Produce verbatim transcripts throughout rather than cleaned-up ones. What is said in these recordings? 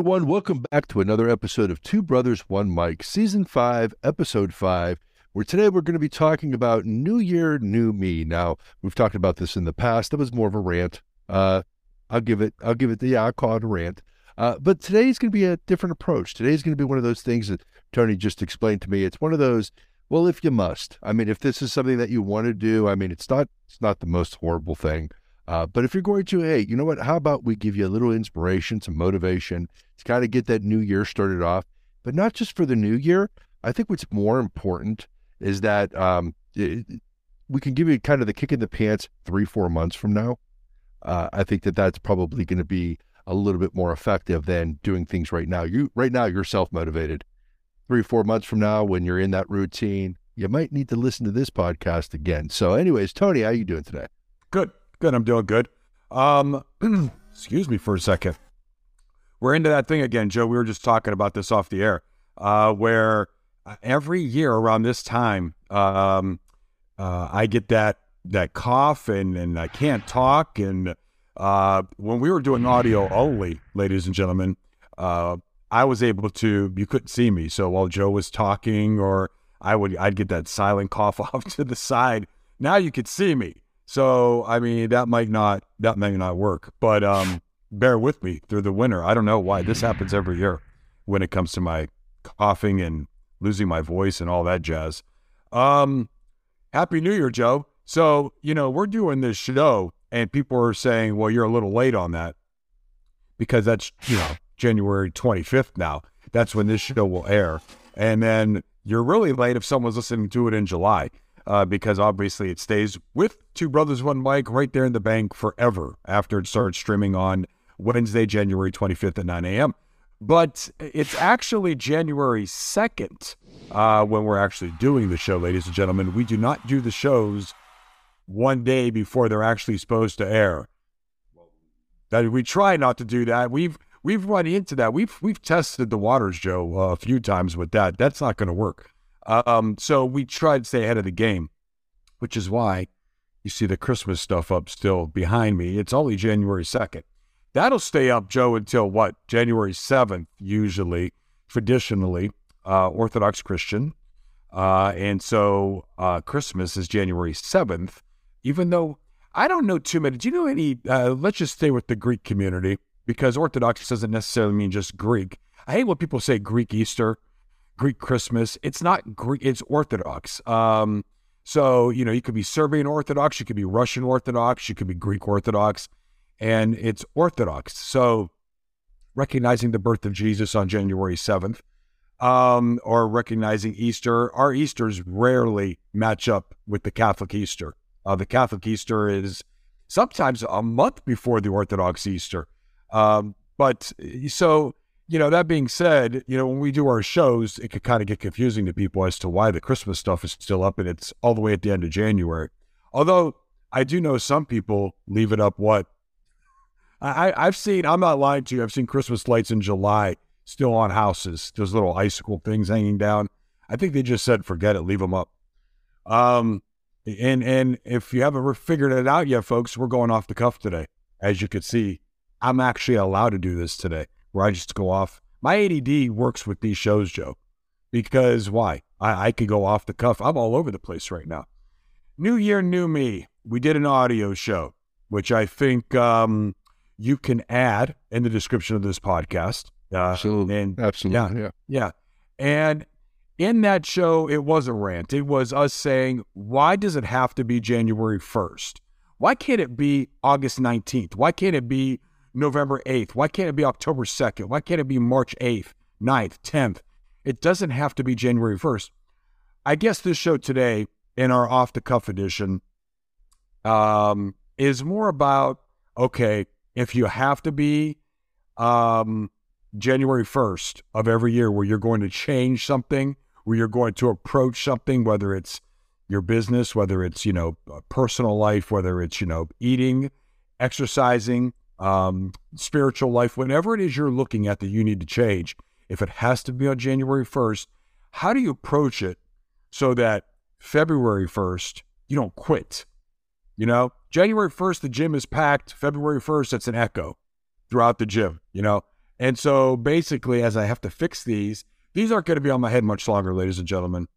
everyone, welcome back to another episode of Two Brothers One Mic, Season five, Episode five, where today we're going to be talking about New Year, New Me. Now, we've talked about this in the past. That was more of a rant. Uh, I'll give it, I'll give it, the, yeah, I'll call it a rant. Uh, but today's going to be a different approach. Today's going to be one of those things that Tony just explained to me. It's one of those, well, if you must. I mean, if this is something that you want to do, I mean, it's not, it's not the most horrible thing. Uh, but if you're going to, hey, you know what, how about we give you a little inspiration, some motivation to kind of get that new year started off, but not just for the new year. I think what's more important is that um, it, we can give you kind of the kick in the pants three, four months from now. Uh, I think that that's probably going to be a little bit more effective than doing things right now. You right now, you're self-motivated. Three, four months from now, when you're in that routine, you might need to listen to this podcast again. So anyways, Tony, how are you doing today? Good. Good. I'm doing good. Um, excuse me for a second. We're into that thing again, Joe. We were just talking about this off the air, uh, where every year around this time, um, uh, I get that, that cough and, and I can't talk. And, uh, when we were doing audio only, ladies and gentlemen, uh, I was able to, you couldn't see me. So while Joe was talking, or I would, I'd get that silent cough off to the side. Now you could see me. So, I mean, that might not, that may not work, but um, bear with me through the winter. I don't know why this happens every year when it comes to my coughing and losing my voice and all that jazz. Um, Happy New Year, Joe. So, you know, we're doing this show and people are saying, well, you're a little late on that because that's, you know, January twenty-fifth now. That's when this show will air. And then you're really late if someone's listening to it in July. Uh, because obviously it stays with Two Brothers One Mic right there in the bank forever after it starts streaming on Wednesday, January twenty-fifth at nine a.m. But it's actually January second uh, when we're actually doing the show, ladies and gentlemen. We do not do the shows one day before they're actually supposed to air. That we try not to do that. We've we've run into that. We've we've tested the waters, Joe, uh, a few times with that. That's not going to work. Um, so we tried to stay ahead of the game, which is why you see the Christmas stuff up still behind me. It's only January second. That'll stay up, Joe, until what? January seventh, usually, traditionally, uh, Orthodox Christian. Uh, and so, uh, Christmas is January seventh, even though I don't know too many. Do you know any, uh, let's just stay with the Greek community because Orthodox doesn't necessarily mean just Greek. I hate when people say Greek Easter. Greek Christmas. It's not Greek, it's Orthodox. Um, so, you know, you could be Serbian Orthodox, you could be Russian Orthodox, you could be Greek Orthodox, and it's Orthodox. So recognizing the birth of Jesus on January seventh, um, or recognizing Easter, our Easters rarely match up with the Catholic Easter. Uh, the Catholic Easter is sometimes a month before the Orthodox Easter. Um, but so... You know, that being said, you know, when we do our shows, it could kind of get confusing to people as to why the Christmas stuff is still up and it's all the way at the end of January. Although I do know some people leave it up what? I, I've seen, I'm not lying to you, I've seen Christmas lights in July still on houses, those little icicle things hanging down. I think they just said, forget it, leave them up. Um, and, and if you haven't figured it out yet, folks, we're going off the cuff today. As you could see, I'm actually allowed to do this today, where I just go off. My A D D works with these shows, Joe, because why? I, I could go off the cuff. I'm all over the place right now. New Year, New Me. We did an audio show, which I think um, you can add in the description of this podcast. Uh, Absolutely. And, Absolutely. Yeah, yeah. Yeah. And in that show, it was a rant. It was us saying, why does it have to be January first? Why can't it be August nineteenth? Why can't it be November eighth? Why can't it be October second? Why can't it be March eighth, ninth, tenth? It doesn't have to be January first. I guess this show today in our off-the-cuff edition um, is more about, okay, if you have to be um, January first of every year where you're going to change something, where you're going to approach something, whether it's your business, whether it's, you know, personal life, whether it's, you know, eating, exercising, um, spiritual life, whenever it is you're looking at that you need to change, if it has to be on January first, how do you approach it so that February first, you don't quit? You know, January first, the gym is packed. February first, that's an echo throughout the gym. You know, And so basically, as I have to fix these, these aren't going to be on my head much longer, ladies and gentlemen.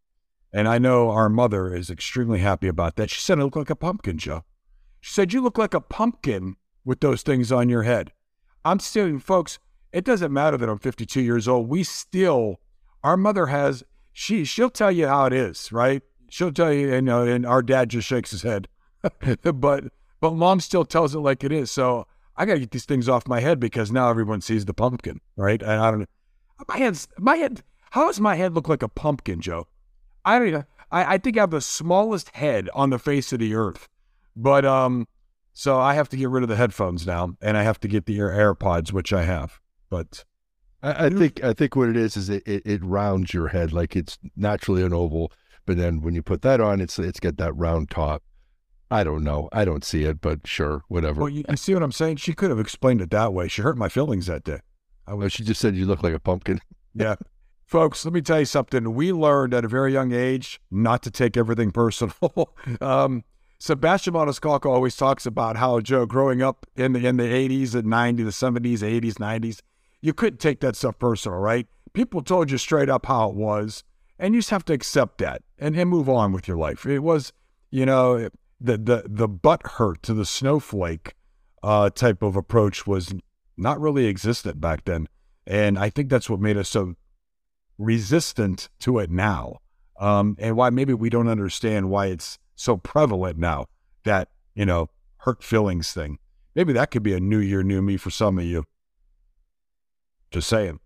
And I know our mother is extremely happy about that. She said, I look like a pumpkin, Joe. She said, you look like a pumpkin with those things on your head. I'm still, folks, it doesn't matter that I'm fifty-two years old. We still, our mother has, she, she'll tell you how it is, right? She'll tell you, and, uh, and our dad just shakes his head. but but mom still tells it like it is. So I got to get these things off my head because now everyone sees the pumpkin, right? And I don't know. My head's, my head, how does my head look like a pumpkin, Joe? I don't even, I, I think I have the smallest head on the face of the earth. But, um, so I have to get rid of the headphones now, and I have to get the Air AirPods, which I have, but. I, I think, I think what it is, is it, it, it rounds your head. Like it's naturally an oval, but then when you put that on, it's, it's got that round top. I don't know. I don't see it, but sure, whatever. Well, you, you see what I'm saying? She could have explained it that way. She hurt my feelings that day. I was, no, she just said you look like a pumpkin. Yeah. Folks, let me tell you something. We learned at a very young age not to take everything personal. um, Sebastian Maniscalco always talks about how, Joe, growing up in the in the eighties and nineties, the seventies, eighties, nineties, you couldn't take that stuff personal, right? People told you straight up how it was, and you just have to accept that and, and move on with your life. It was, you know, the the the butt hurt to the snowflake uh, type of approach was not really existent back then, and I think that's what made us so resistant to it now, um, and why maybe we don't understand why it's so prevalent now, that, you know, hurt feelings thing. Maybe that could be a new year, new me for some of you. Just saying.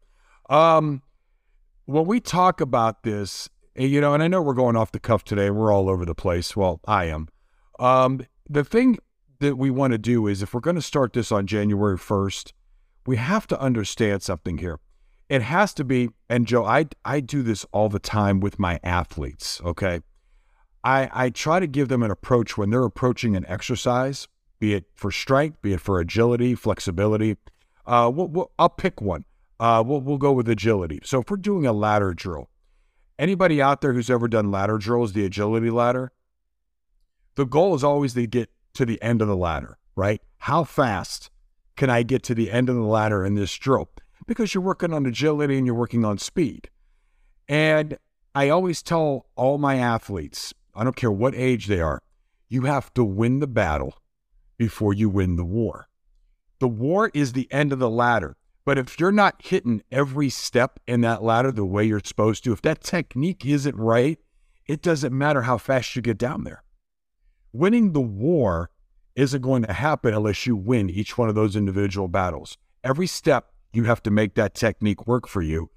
Um, when we talk about this, you know, and I know we're going off the cuff today. We're all over the place. Well, I am. Um, the thing that we want to do is, if we're going to start this on January first, we have to understand something here. It has to be, and Joe, I, I do this all the time with my athletes, okay? I, I try to give them an approach when they're approaching an exercise, be it for strength, be it for agility, flexibility. Uh, we'll, we'll, I'll pick one. Uh, we'll, we'll go with agility. So if we're doing a ladder drill, anybody out there who's ever done ladder drills, the agility ladder, the goal is always to get to the end of the ladder, right? How fast can I get to the end of the ladder in this drill? Because you're working on agility and you're working on speed. And I always tell all my athletes, I don't care what age they are, you have to win the battle before you win the war. The war is the end of the ladder. But if you're not hitting every step in that ladder the way you're supposed to, if that technique isn't right, it doesn't matter how fast you get down there. Winning the war isn't going to happen unless you win each one of those individual battles. Every step, you have to make that technique work for you.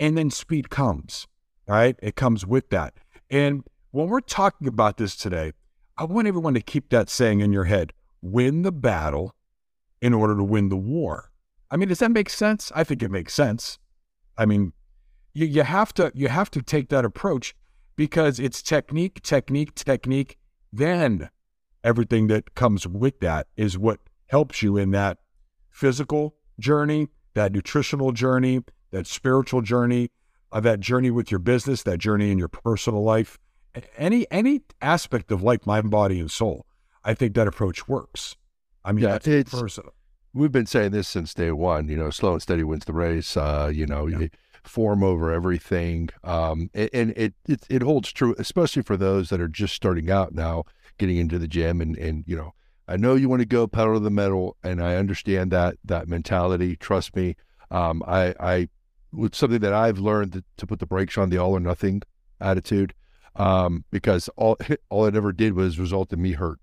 And then speed comes, all right? It comes with that. And when we're talking about this today, I want everyone to keep that saying in your head: win the battle in order to win the war. I mean, does that make sense? I think it makes sense. I mean, you, you have to, you have to take that approach, because it's technique, technique, technique. Then everything that comes with that is what helps you in that physical journey, that nutritional journey, that spiritual journey, uh, that journey with your business, that journey in your personal life, any any aspect of life, mind, body, and soul. I think that approach works. I mean, yeah, that's it's, personal. We've been saying this since day one. You know, slow and steady wins the race. Uh, you know, yeah. Form over everything, um, and, and it, it it holds true, especially for those that are just starting out now, getting into the gym, and and you know. I know you want to go pedal to the metal, and I understand that that mentality. Trust me, um, I, I, it's something that I've learned to, to put the brakes on the all or nothing attitude, um, because all all it ever did was result in me hurt,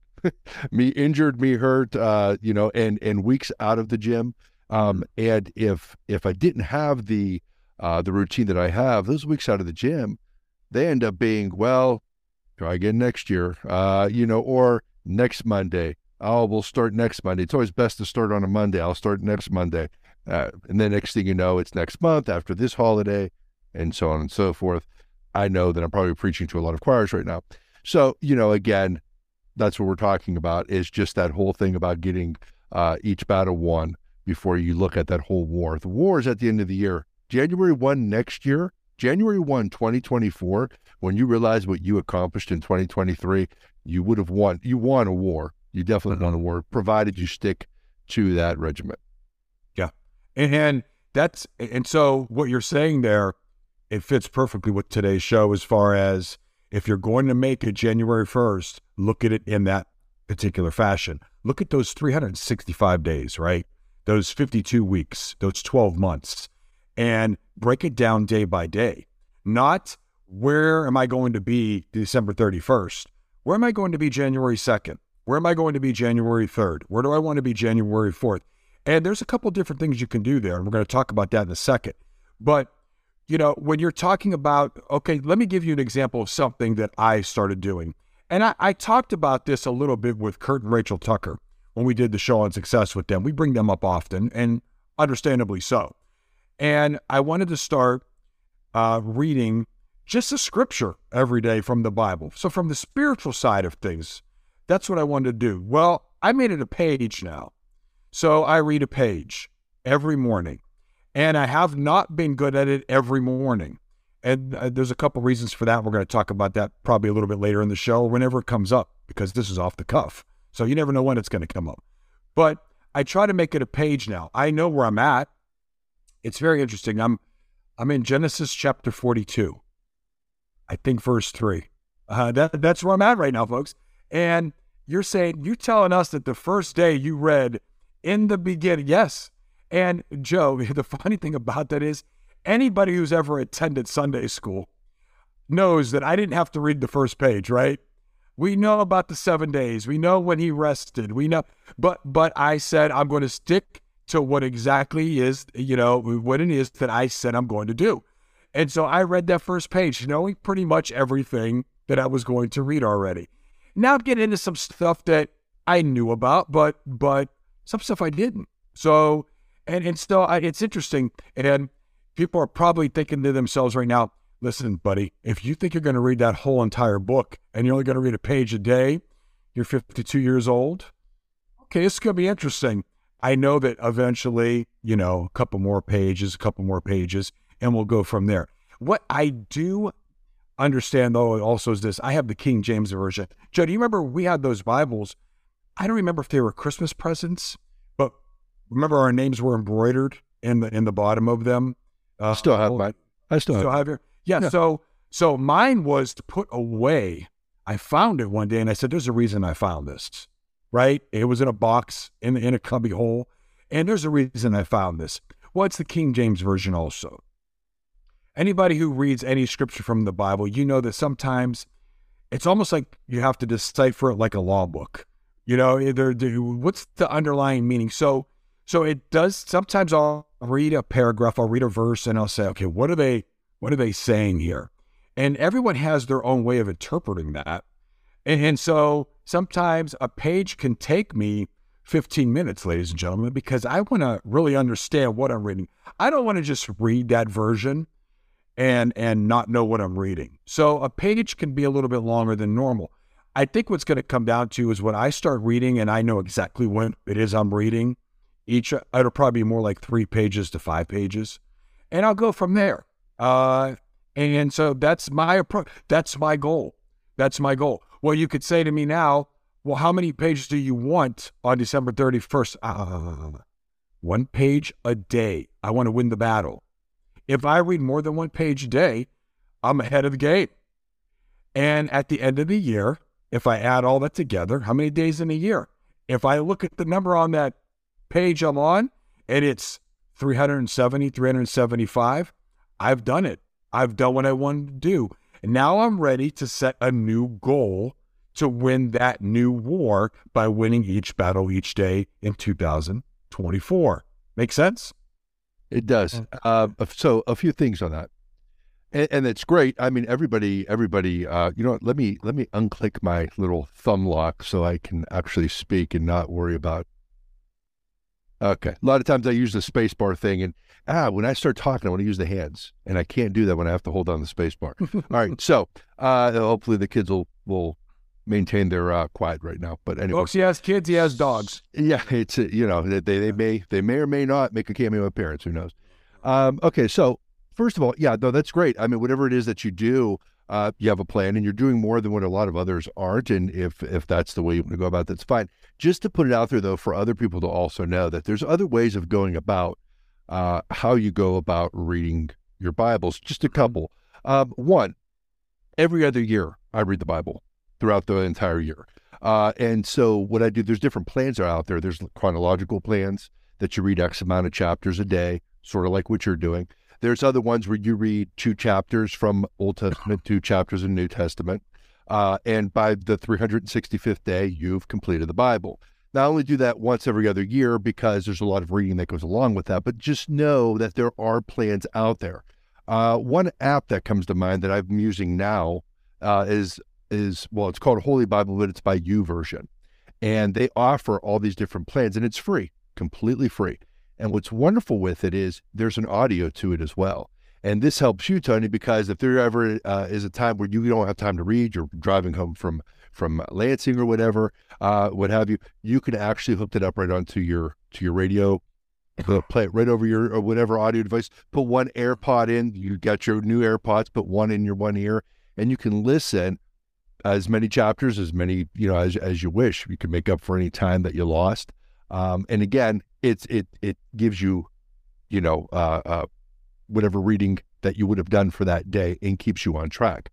me injured, me hurt, uh, you know, and and weeks out of the gym. Um, and if if I didn't have the uh, the routine that I have, those weeks out of the gym, they end up being, well, try again next year, uh, you know, or next Monday. Oh, we'll start next Monday. It's always best to start on a Monday. I'll start next Monday. Uh, and the next thing you know, it's next month after this holiday, and so on and so forth. I know that I'm probably preaching to a lot of choirs right now. So, you know, again, that's what we're talking about, is just that whole thing about getting uh, each battle won before you look at that whole war. The war is at the end of the year. January first next year, January first, twenty twenty-four, when you realize what you accomplished in twenty twenty-three, you would have won. You won a war. You definitely don't want to work, provided you stick to that regiment. Yeah. And, and That's, and so what you're saying there, it fits perfectly with today's show as far as if you're going to make it January first, look at it in that particular fashion. Look at those three hundred sixty-five days, right? Those fifty-two weeks, those twelve months, and break it down day by day. Not where am I going to be December thirty-first? Where am I going to be January second? Where am I going to be January third? Where do I want to be January fourth? And there's a couple of different things you can do there, and we're going to talk about that in a second. But, you know, when you're talking about, okay, let me give you an example of something that I started doing. And I, I talked about this a little bit with Kurt and Rachel Tucker when we did the show on success with them. We bring them up often, and understandably so. And I wanted to start uh, reading just a scripture every day from the Bible. So from the spiritual side of things, that's what I wanted to do. Well, I made it a page now. So I read a page every morning, and I have not been good at it every morning. And uh, there's a couple reasons for that. We're going to talk about that probably a little bit later in the show, whenever it comes up, because this is off the cuff. So you never know when it's going to come up. But I try to make it a page now. I know where I'm at. It's very interesting. I'm I'm in Genesis chapter forty-two, I think verse three. Uh, that That's where I'm at right now, folks. And you're saying, you're telling us that the first day you read in the beginning, yes. And Joe, the funny thing about that is anybody who's ever attended Sunday school knows that I didn't have to read the first page, right? We know about the seven days. We know when he rested. We know, but but I said I'm going to stick to what exactly is, you know, what it is that I said I'm going to do. And so I read that first page, knowing pretty much everything that I was going to read already. Now get into some stuff that I knew about, but but some stuff I didn't. So, and, and still, I, it's interesting. And people are probably thinking to themselves right now, listen, buddy, if you think you're going to read that whole entire book and you're only going to read a page a day, you're fifty-two years old. Okay, this could be interesting. I know that eventually, you know, a couple more pages, a couple more pages, and we'll go from there. What I do understand, though, also is this. I have the King James Version. Joe, do you remember we had those Bibles? I don't remember if they were Christmas presents, but remember our names were embroidered in the in the bottom of them? Uh, still have mine. I still, still have it. Yeah, yeah, so so mine was put away. I found it one day, and I said, there's a reason I found this, right? It was in a box, in, in a cubby hole, and there's a reason I found this. Well, it's the King James Version also. Anybody who reads any scripture from the Bible, you know that sometimes it's almost like you have to decipher it like a law book. You know, either do, what's the underlying meaning? So so it does, sometimes I'll read a paragraph, I'll read a verse, and I'll say, okay, what are they What are they saying here? And everyone has their own way of interpreting that. And, and so sometimes a page can take me fifteen minutes, ladies and gentlemen, because I want to really understand what I'm reading. I don't want to just read that version and, and not know what I'm reading. So a page can be a little bit longer than normal. I think what's going to come down to is when I start reading and I know exactly when it is I'm reading, each, it'll probably be more like three pages to five pages. And I'll go from there. Uh, and so that's my approach. That's my goal. That's my goal. Well, you could say to me now, well, how many pages do you want on December thirty-first? Uh, one page a day. I want to win the battle. If I read more than one page a day, I'm ahead of the game. And at the end of the year, if I add all that together, how many days in a year? If I look at the number on that page I'm on and it's three hundred seventy, three hundred seventy-five, I've done it. I've done what I wanted to do. And now I'm ready to set a new goal to win that new war by winning each battle each day in two thousand twenty-four. Make sense? It does. Uh, so a few things on that. And, and it's great. I mean, everybody, everybody, uh, you know what, let me, let me unclick my little thumb lock so I can actually speak and not worry about. Okay. A lot of times I use the space bar thing and ah, when I start talking, I want to use the hands and I can't do that when I have to hold down the space bar. All right. So, uh, hopefully the kids will, will maintain their, uh, quiet right now. But anyway, folks, he has kids, he has dogs. Yeah. It's, uh, you know, they, they may, they may or may not make a cameo appearance. Who knows? Um, okay. So first of all, yeah, no, that's great. I mean, whatever it is that you do, uh, you have a plan and you're doing more than what a lot of others aren't. And if, if that's the way you want to go about it, that's fine. Just to put it out there though, for other people to also know that there's other ways of going about uh, how you go about reading your Bibles. Just a couple. Um, one, every other year I read the Bible throughout the entire year. Uh, and so what I do, there's different plans that are out there. There's chronological plans that you read X amount of chapters a day, sort of like what you're doing. There's other ones where you read two chapters from Old Testament, two chapters in New Testament. Uh, and by the three hundred sixty-fifth day, you've completed the Bible. Now, I only do that once every other year because there's a lot of reading that goes along with that, but just know that there are plans out there. Uh, one app that comes to mind that I'm using now uh, is, is well, it's called Holy Bible, but it's by YouVersion. And they offer all these different plans, and it's free, completely free. And what's wonderful with it is there's an audio to it as well. And this helps you, Tony, because if there ever uh, is a time where you don't have time to read, you're driving home from from Lansing or whatever, uh, what have you, you can actually hook it up right onto your to your radio, play it right over your or whatever audio device. Put one AirPod in, you got your new AirPods, put one in your one ear, and you can listen as many chapters, as many you know as as you wish. You can make up for any time that you lost. Um, and again, it's it it gives you, you know. Uh, uh, whatever reading that you would have done for that day and keeps you on track.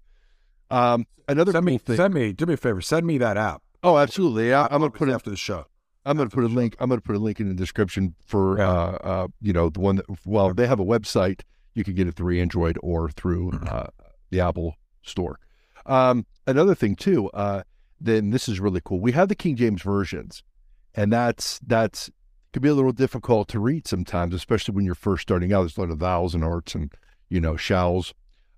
Um, another send me, cool thing, send me, do me a favor, send me that app. Oh, absolutely. I, I'm going to put it after the show. I'm going to put a link. I'm going to put a link in the description for, yeah. uh, uh, you know, the one that, well, they have a website. You can get it through Android or through, uh, the Apple store. Um, another thing too, uh, then this is really cool. We have the King James versions, and that's, that's, can be a little difficult to read sometimes, especially when you're first starting out. There's a lot of thous and arts and, you know, shalls.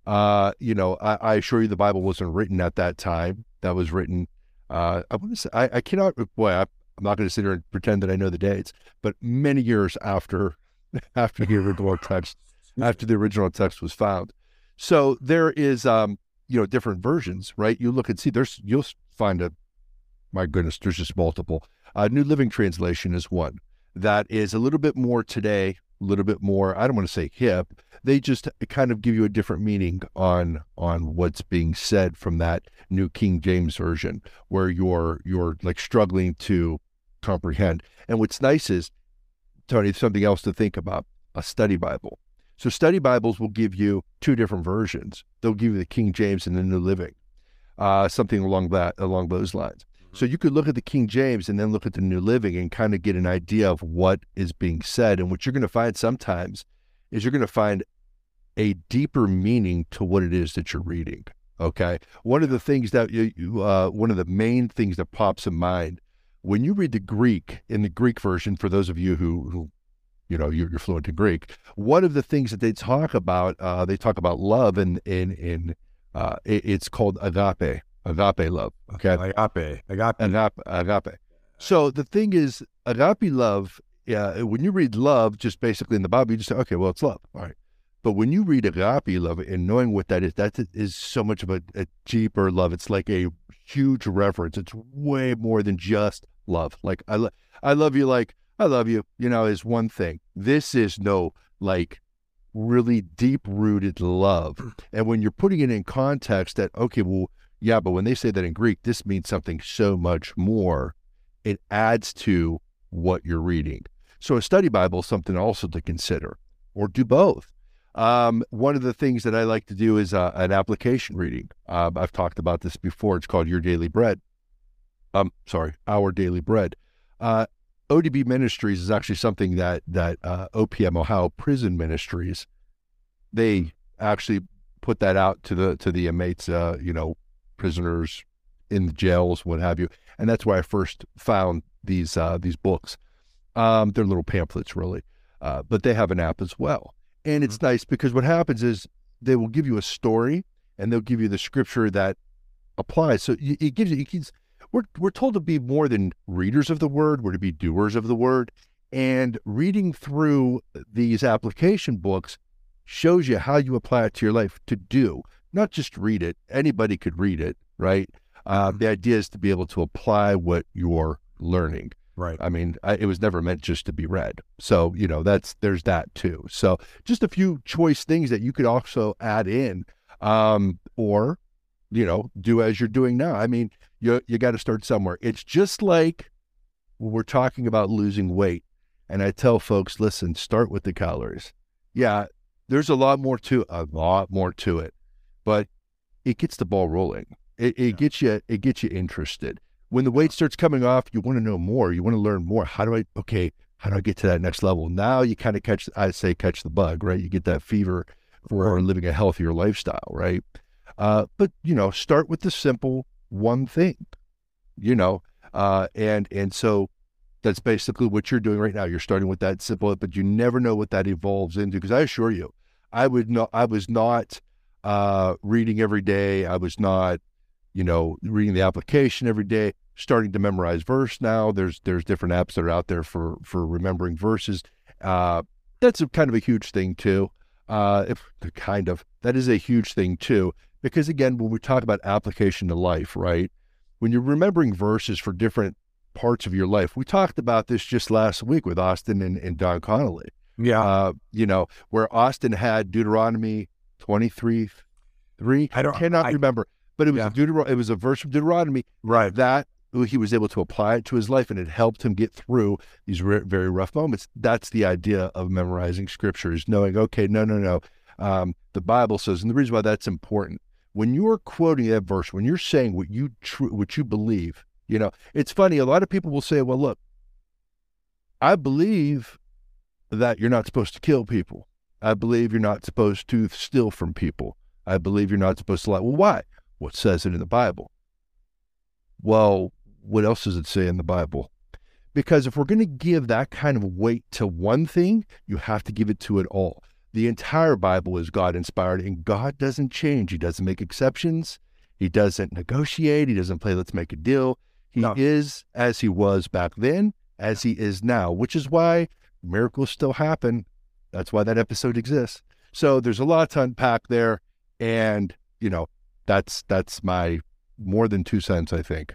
Uh, you know, I, I assure you the Bible wasn't written at that time. That was written, uh, I want to say, I, I cannot, boy, I, I'm not going to sit here and pretend that I know the dates, but many years after, after the original text, after the original text was found. So there is, um, you know, different versions, right? You look and see, there's, you'll find a, my goodness, there's just multiple. Uh, New Living Translation is one. That is a little bit more today, a little bit more, I don't want to say hip. They just kind of give you a different meaning on on what's being said from that New King James Version, where you're you're like struggling to comprehend. And what's nice is, Tony, something else to think about, a study Bible. So study Bibles will give you two different versions. They'll give you the King James and the New Living, uh, something along that along those lines. So you could look at the King James and then look at the New Living and kind of get an idea of what is being said. And what you're going to find sometimes is you're going to find a deeper meaning to what it is that you're reading. Okay. One of the things that you, you uh, one of the main things that pops in mind when you read the Greek in the Greek version, for those of you who, who you know, you're, you're fluent in Greek, one of the things that they talk about, uh, they talk about love and, and, and, uh, it, it's called agape. Agape love, okay? Agape. Agape. Agape. Agape. So the thing is, agape love, uh, when you read love, just basically in the Bible, you just say, okay, well, it's love, all right. But when you read agape love and knowing what that is, that is so much of a, a deeper love. It's like a huge reverence. It's way more than just love. Like, I, lo- I love you, like, I love you, you know, is one thing. This is no, like, really deep-rooted love. And when you're putting it in context that, okay, well, yeah, but when they say that in Greek, this means something so much more. It adds to what you're reading. So a study Bible is something also to consider, or do both. Um, one of the things that I like to do is uh, an application reading. Uh, I've talked about this before. It's called Your Daily Bread. Um, sorry, Our Daily Bread. Uh, O D B Ministries is actually something that that uh, O P M, Ohio Prison Ministries, they actually put that out to the to the inmates. Uh, you know. prisoners in the jails, what have you. And that's where I first found these uh, these books. Um, they're little pamphlets, really. Uh, but they have an app as well. And it's nice because what happens is they will give you a story and they'll give you the scripture that applies. So it, it gives you, it gives, we're, we're told to be more than readers of the word, we're to be doers of the word. And reading through these application books shows you how you apply it to your life to do. Not just read it. Anybody could read it, right? Uh, the idea is to be able to apply what you're learning. Right. I mean, I, it was never meant just to be read. So, you know, that's there's that too. So just a few choice things that you could also add in um, or, you know, do as you're doing now. I mean, you you got to start somewhere. It's just like when we're talking about losing weight And I tell folks, listen, start with the calories. Yeah, there's a lot more to a lot more to it, but it gets the ball rolling. It, it yeah. gets you, it gets you interested. When the weight starts coming off, you want to know more. You want to learn more. How do I, okay, how do I get to that next level? Now you kind of catch, I say catch the bug, right? You get that fever for right. living a healthier lifestyle, right? Uh, but, you know, start with the simple one thing, you know, uh, and, and so that's basically what you're doing right now. You're starting with that simple, but you never know what that evolves into. Because I assure you, I would not, I was not uh, reading every day. I was not, you know, reading the application every day, starting to memorize verse now. There's there's different apps that are out there for for remembering verses. Uh, that's a, kind of a huge thing too. Uh, if kind of, that is a huge thing too. Because again, when we talk about application to life, right? When you're remembering verses for different parts of your life, we talked about this just last week with Austin and, and Don Connolly. Yeah. Uh, you know, where Austin had Deuteronomy twenty-three three. I don't, cannot I, remember. But it was, yeah. a Deutero- it was a verse from Deuteronomy right. that he was able to apply it to his life, and it helped him get through these re- very rough moments. That's the idea of memorizing scripture, is knowing, okay, no, no, no. Um, the Bible says, and the reason why that's important, when you're quoting that verse, when you're saying what you tr- what you believe, you know, it's funny. A lot of people will say, well, look, I believe that you're not supposed to kill people. I believe you're not supposed to steal from people. I believe you're not supposed to lie. Well, why? What says it in the Bible? Well, what else does it say in the Bible? Because if we're going to give that kind of weight to one thing, you have to give it to it all. The entire Bible is God-inspired, and God doesn't change. He doesn't make exceptions. He doesn't negotiate. He doesn't play let's make a deal. He no. is as he was back then, as he is now, which is why miracles still happen. That's why that episode exists. So there's a lot to unpack there, and, you know, That's that's my more than two cents, I think.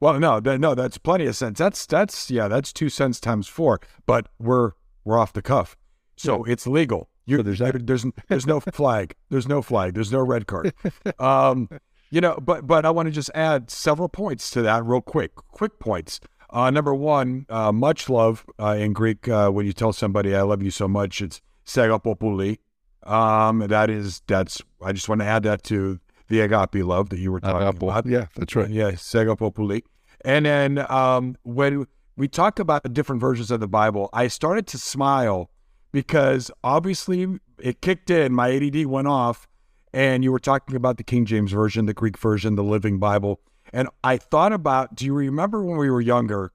Well, no, no, that's plenty of sense. That's that's yeah, that's two cents times four. But we're we're off the cuff, so yeah. it's legal. You, so there's, that. there's there's no flag. There's no flag. There's no red card. Um, you know, but but I want to just add several points to that real quick. Quick points. Uh, number one, uh, much love uh, in Greek. Uh, when you tell somebody I love you so much, it's segapopouli. Um, that is that's. I just want to add that to the agape love that you were talking agape. About. Yeah, that's right. Yeah, segapopuli. And then um, when we talk about the different versions of the Bible, I started to smile because obviously it kicked in. My A D D went off, and you were talking about the King James Version, the Greek Version, the Living Bible. And I thought about, do you remember when we were younger?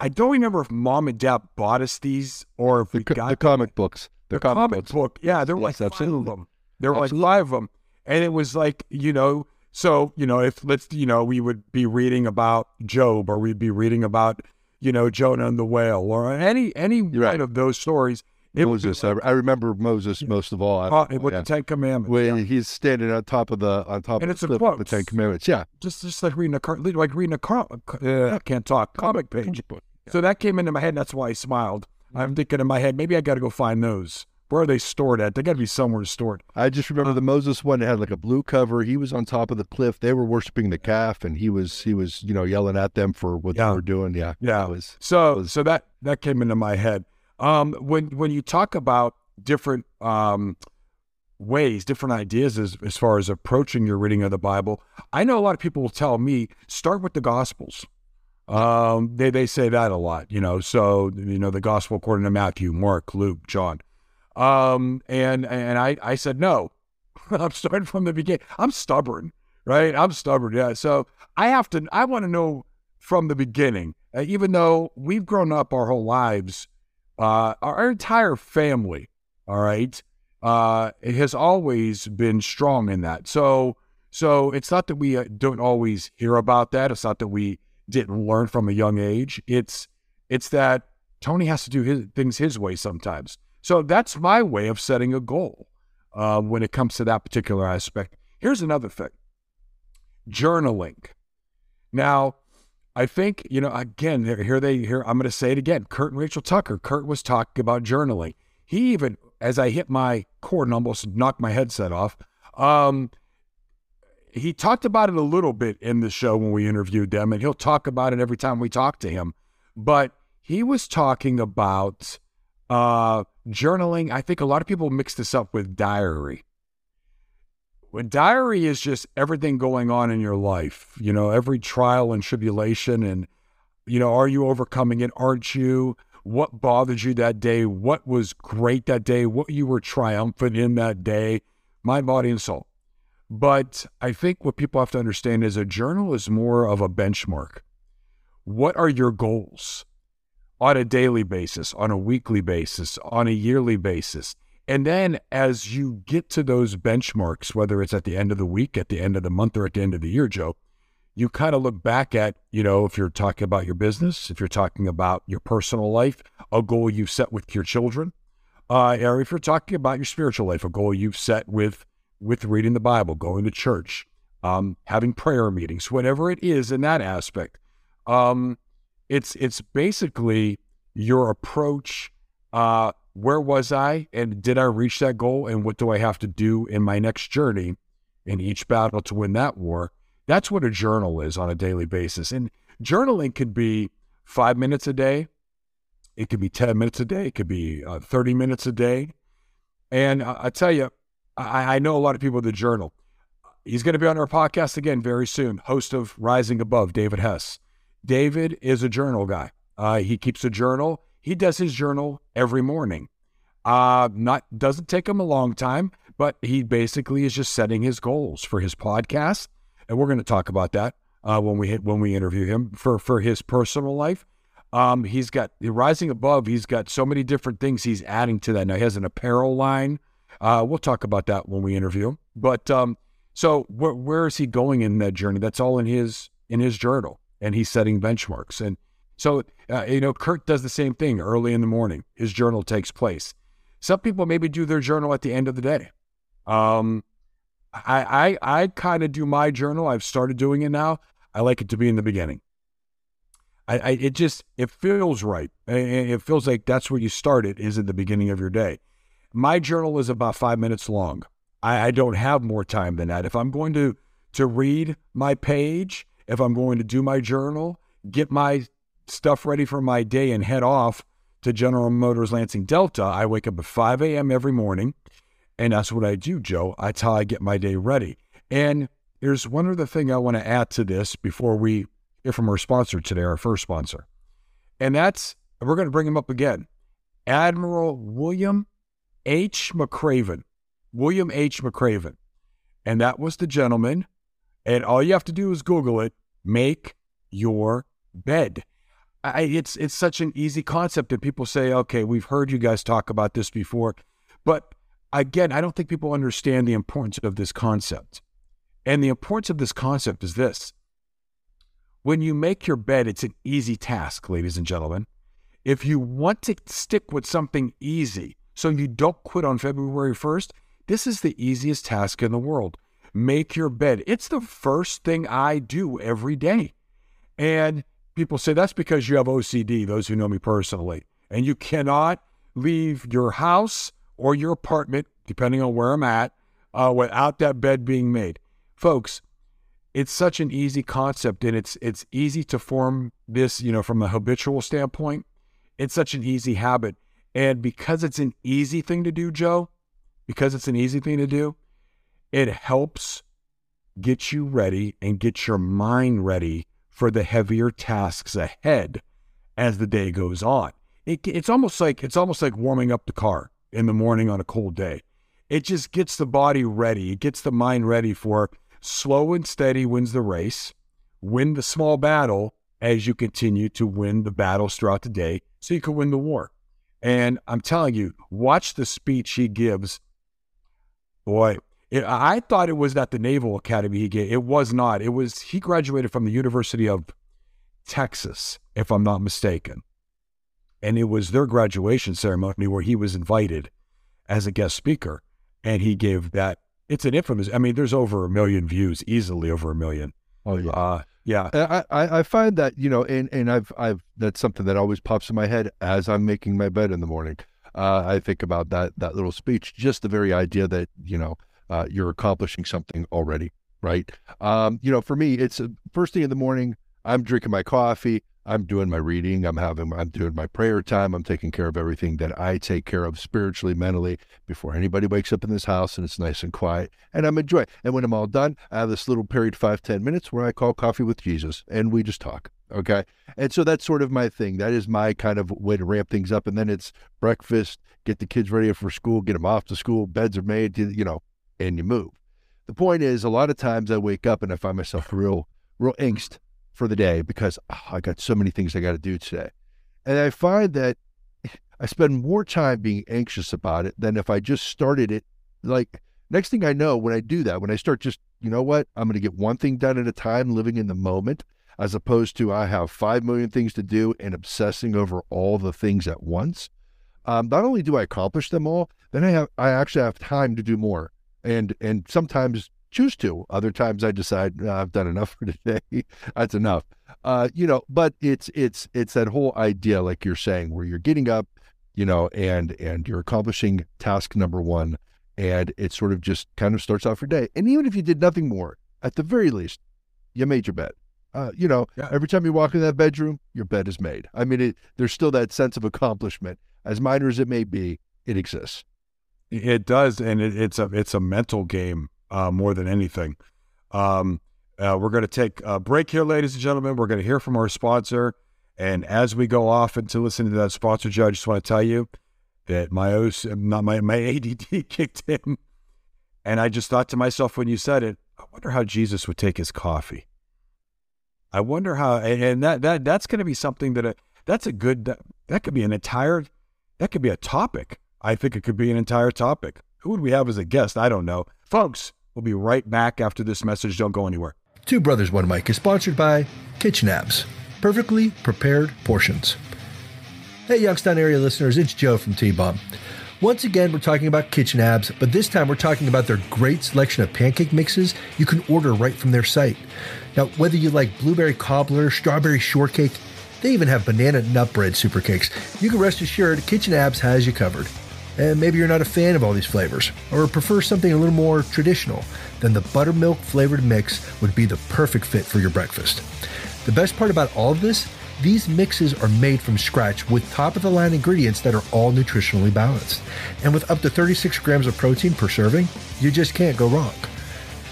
I don't remember if Mom and Dad bought us these or if the, we got the comic them. Books. The, the comic, comic book. Yeah, there were yes, like absolutely. Five of them. There were absolutely. Like five of them. And it was like, you know, so, you know, if let's, you know, we would be reading about Job, or we'd be reading about, you know, Jonah and the whale, or any, any right. one of those stories. It Moses. Like, I remember Moses yeah. most of all. I, uh, with yeah. the Ten Commandments. When yeah. he's standing on top of the, on top and of it's the, a quote. The Ten Commandments. Yeah. Just, just like reading a car, like reading a car, uh, I can't talk, comic, comic page. Book. Yeah. So that came into my head. And that's why I smiled. I'm thinking in my head, maybe I got to go find those. Where are they stored at? They got to be somewhere stored. I just remember uh, the Moses one that had like a blue cover. He was on top of the cliff. They were worshiping the calf, and he was he was you know yelling at them for what yeah. they were doing. Yeah, yeah. It was, so it was, so that that came into my head. Um, when when you talk about different um, ways, different ideas as as far as approaching your reading of the Bible, I know a lot of people will tell me start with the Gospels. Um, they, they say that a lot, you know, so, you know, the gospel according to Matthew, Mark, Luke, John. Um, and, and I, I said, no, I'm starting from the beginning. I'm stubborn, right? I'm stubborn. Yeah. So I have to, I want to know from the beginning, uh, even though we've grown up our whole lives, uh, our, our entire family, all right. Uh, it has always been strong in that. So, so it's not that we uh, don't always hear about that. It's not that we didn't learn from a young age. It's it's that Tony has to do his things his way sometimes. So that's my way of setting a goal uh, when it comes to that particular aspect. Here's another thing. Journaling. Now, I think, you know, again, here they here I'm going to say it again. Kurt and Rachel Tucker. Kurt was talking about journaling. He even, as I hit my cord and almost knocked my headset off, um, he talked about it a little bit in the show when we interviewed them, and he'll talk about it every time we talk to him. But he was talking about uh, journaling. I think a lot of people mix this up with diary. When diary is just everything going on in your life, you know, every trial and tribulation and, you know, are you overcoming it? Aren't you? What bothered you that day? What was great that day? What you were triumphant in that day? Mind, body, and soul. But I think what people have to understand is a journal is more of a benchmark. What are your goals on a daily basis, on a weekly basis, on a yearly basis? And then as you get to those benchmarks, whether it's at the end of the week, at the end of the month, or at the end of the year, Joe, you kind of look back at, you know, if you're talking about your business, if you're talking about your personal life, a goal you've set with your children, uh, or if you're talking about your spiritual life, a goal you've set with with reading the Bible, going to church, um, having prayer meetings, whatever it is in that aspect. Um, it's it's basically your approach. Uh, where was I, and did I reach that goal, and what do I have to do in my next journey, in each battle to win that war? That's what a journal is on a daily basis. And journaling could be five minutes a day. It could be ten minutes a day. It could be uh, thirty minutes a day. And I, I tell you, I, I know a lot of people that journal. He's going to be on our podcast again very soon, host of Rising Above, David Hess. David is a journal guy. Uh, he keeps a journal. He does his journal every morning. Uh, not doesn't take him a long time, but he basically is just setting his goals for his podcast. And we're going to talk about that uh, when we hit, when we interview him for, for his personal life. Um, he's got the Rising Above. He's got so many different things he's adding to that. Now he has an apparel line. Uh, we'll talk about that when we interview him. But um, so wh- where is he going in that journey? That's all in his, in his journal, and he's setting benchmarks. And so, uh, you know, Kurt does the same thing early in the morning. His journal takes place. Some people maybe do their journal at the end of the day. Um, I I, I kind of do my journal. I've started doing it now. I like it to be in the beginning. I, I it just it feels right. It feels like that's where you start. It is at the beginning of your day. My journal is about five minutes long. I, I don't have more time than that. If I'm going to to read my page, if I'm going to do my journal, get my stuff ready for my day, and head off to General Motors Lansing Delta, I wake up at five a.m. every morning. And that's what I do, Joe. That's how I get my day ready. And there's one other thing I want to add to this before we hear from our sponsor today, our first sponsor. And that's, we're going to bring him up again, Admiral William H. McRaven. William H. McRaven. And that was the gentleman. And all you have to do is Google it, make your bed. I, it's, it's such an easy concept. And people say, okay, we've heard you guys talk about this before. But again, I don't think people understand the importance of this concept. And the importance of this concept is this. When you make your bed, it's an easy task, ladies and gentlemen. If you want to stick with something easy so you don't quit on February first, this is the easiest task in the world. Make your bed. It's the first thing I do every day. And people say that's because you have O C D, those who know me personally, and you cannot leave your house or your apartment, depending on where I'm at, uh, without that bed being made. Folks, it's such an easy concept, and it's it's easy to form this, you know, from a habitual standpoint. It's such an easy habit. And because it's an easy thing to do, Joe, because it's an easy thing to do, it helps get you ready and get your mind ready for the heavier tasks ahead as the day goes on. It, it's almost like it's almost like warming up the car in the morning on a cold day. It just gets the body ready. It gets the mind ready for slow and steady wins the race. Win the small battle as you continue to win the battles throughout the day so you can win the war. And I'm telling you, watch the speech he gives. Boy, it, I thought it was at the Naval Academy he gave. It was not. It was, he graduated from the University of Texas, if I'm not mistaken. And it was their graduation ceremony where he was invited as a guest speaker. And he gave that. It's an infamous. I mean, there's over a million views, easily over a million. Oh, yeah. Uh, yeah. I, I, I find that, you know, and, and I've, I've, that's something that always pops in my head as I'm making my bed in the morning. Uh, I think about that, that little speech, just the very idea that, you know, uh, you're accomplishing something already. Right. Um, you know, for me, it's uh, first thing in the morning, I'm drinking my coffee. I'm doing my reading, I'm having, I'm doing my prayer time, I'm taking care of everything that I take care of spiritually, mentally, before anybody wakes up in this house, and it's nice and quiet, and I'm enjoying it. And when I'm all done, I have this little period, five, ten minutes, where I call Coffee with Jesus, and we just talk, okay? And so that's sort of my thing. That is my kind of way to ramp things up, and then it's breakfast, get the kids ready for school, get them off to school, beds are made, you know, and you move. The point is, a lot of times I wake up and I find myself real, real angst for the day because oh, I got so many things I got to do today. And I find that I spend more time being anxious about it than if I just started it. Like, next thing I know, when I do that, when I start just, you know what, I'm going to get one thing done at a time, living in the moment, as opposed to I have five million things to do and obsessing over all the things at once. Um, not only do I accomplish them all, then I have, I actually have time to do more. And, and sometimes choose to. Other times I decide, no, I've done enough for today. That's enough. Uh, you know, but it's, it's, it's that whole idea, like you're saying, where you're getting up, you know, and, and you're accomplishing task number one, and it sort of just kind of starts off your day. And even if you did nothing more, at the very least, you made your bed. Uh, you know, yeah. Every time you walk in that bedroom, your bed is made. I mean, it, there's still that sense of accomplishment. As minor as it may be, it exists. It does, and it, it's a it's a mental game uh, more than anything. Um, uh, we're going to take a break here, ladies and gentlemen. We're going to hear from our sponsor, and as we go off and to listen to that sponsor, Joe, I just want to tell you that my not my my A D D kicked in, and I just thought to myself when you said it, I wonder how Jesus would take his coffee. I wonder how, and, and that that that's going to be something that a, that's a good that, that could be an entire that could be a topic. I think it could be an entire topic. Who would we have as a guest? I don't know. Folks, we'll be right back after this message. Don't go anywhere. Two Brothers One Mic is sponsored by KitchenAbz, perfectly prepared portions. Hey, Youngstown area listeners, it's Joe from T-Bomb. Once again, we're talking about KitchenAbz, but this time we're talking about their great selection of pancake mixes you can order right from their site. Now, whether you like blueberry cobbler, strawberry shortcake, they even have banana nut bread super cakes. You can rest assured KitchenAbz has you covered. And maybe you're not a fan of all these flavors, or prefer something a little more traditional, then the buttermilk flavored mix would be the perfect fit for your breakfast. The best part about all of this, these mixes are made from scratch with top-of-the-line ingredients that are all nutritionally balanced. And with up to thirty-six grams of protein per serving, you just can't go wrong.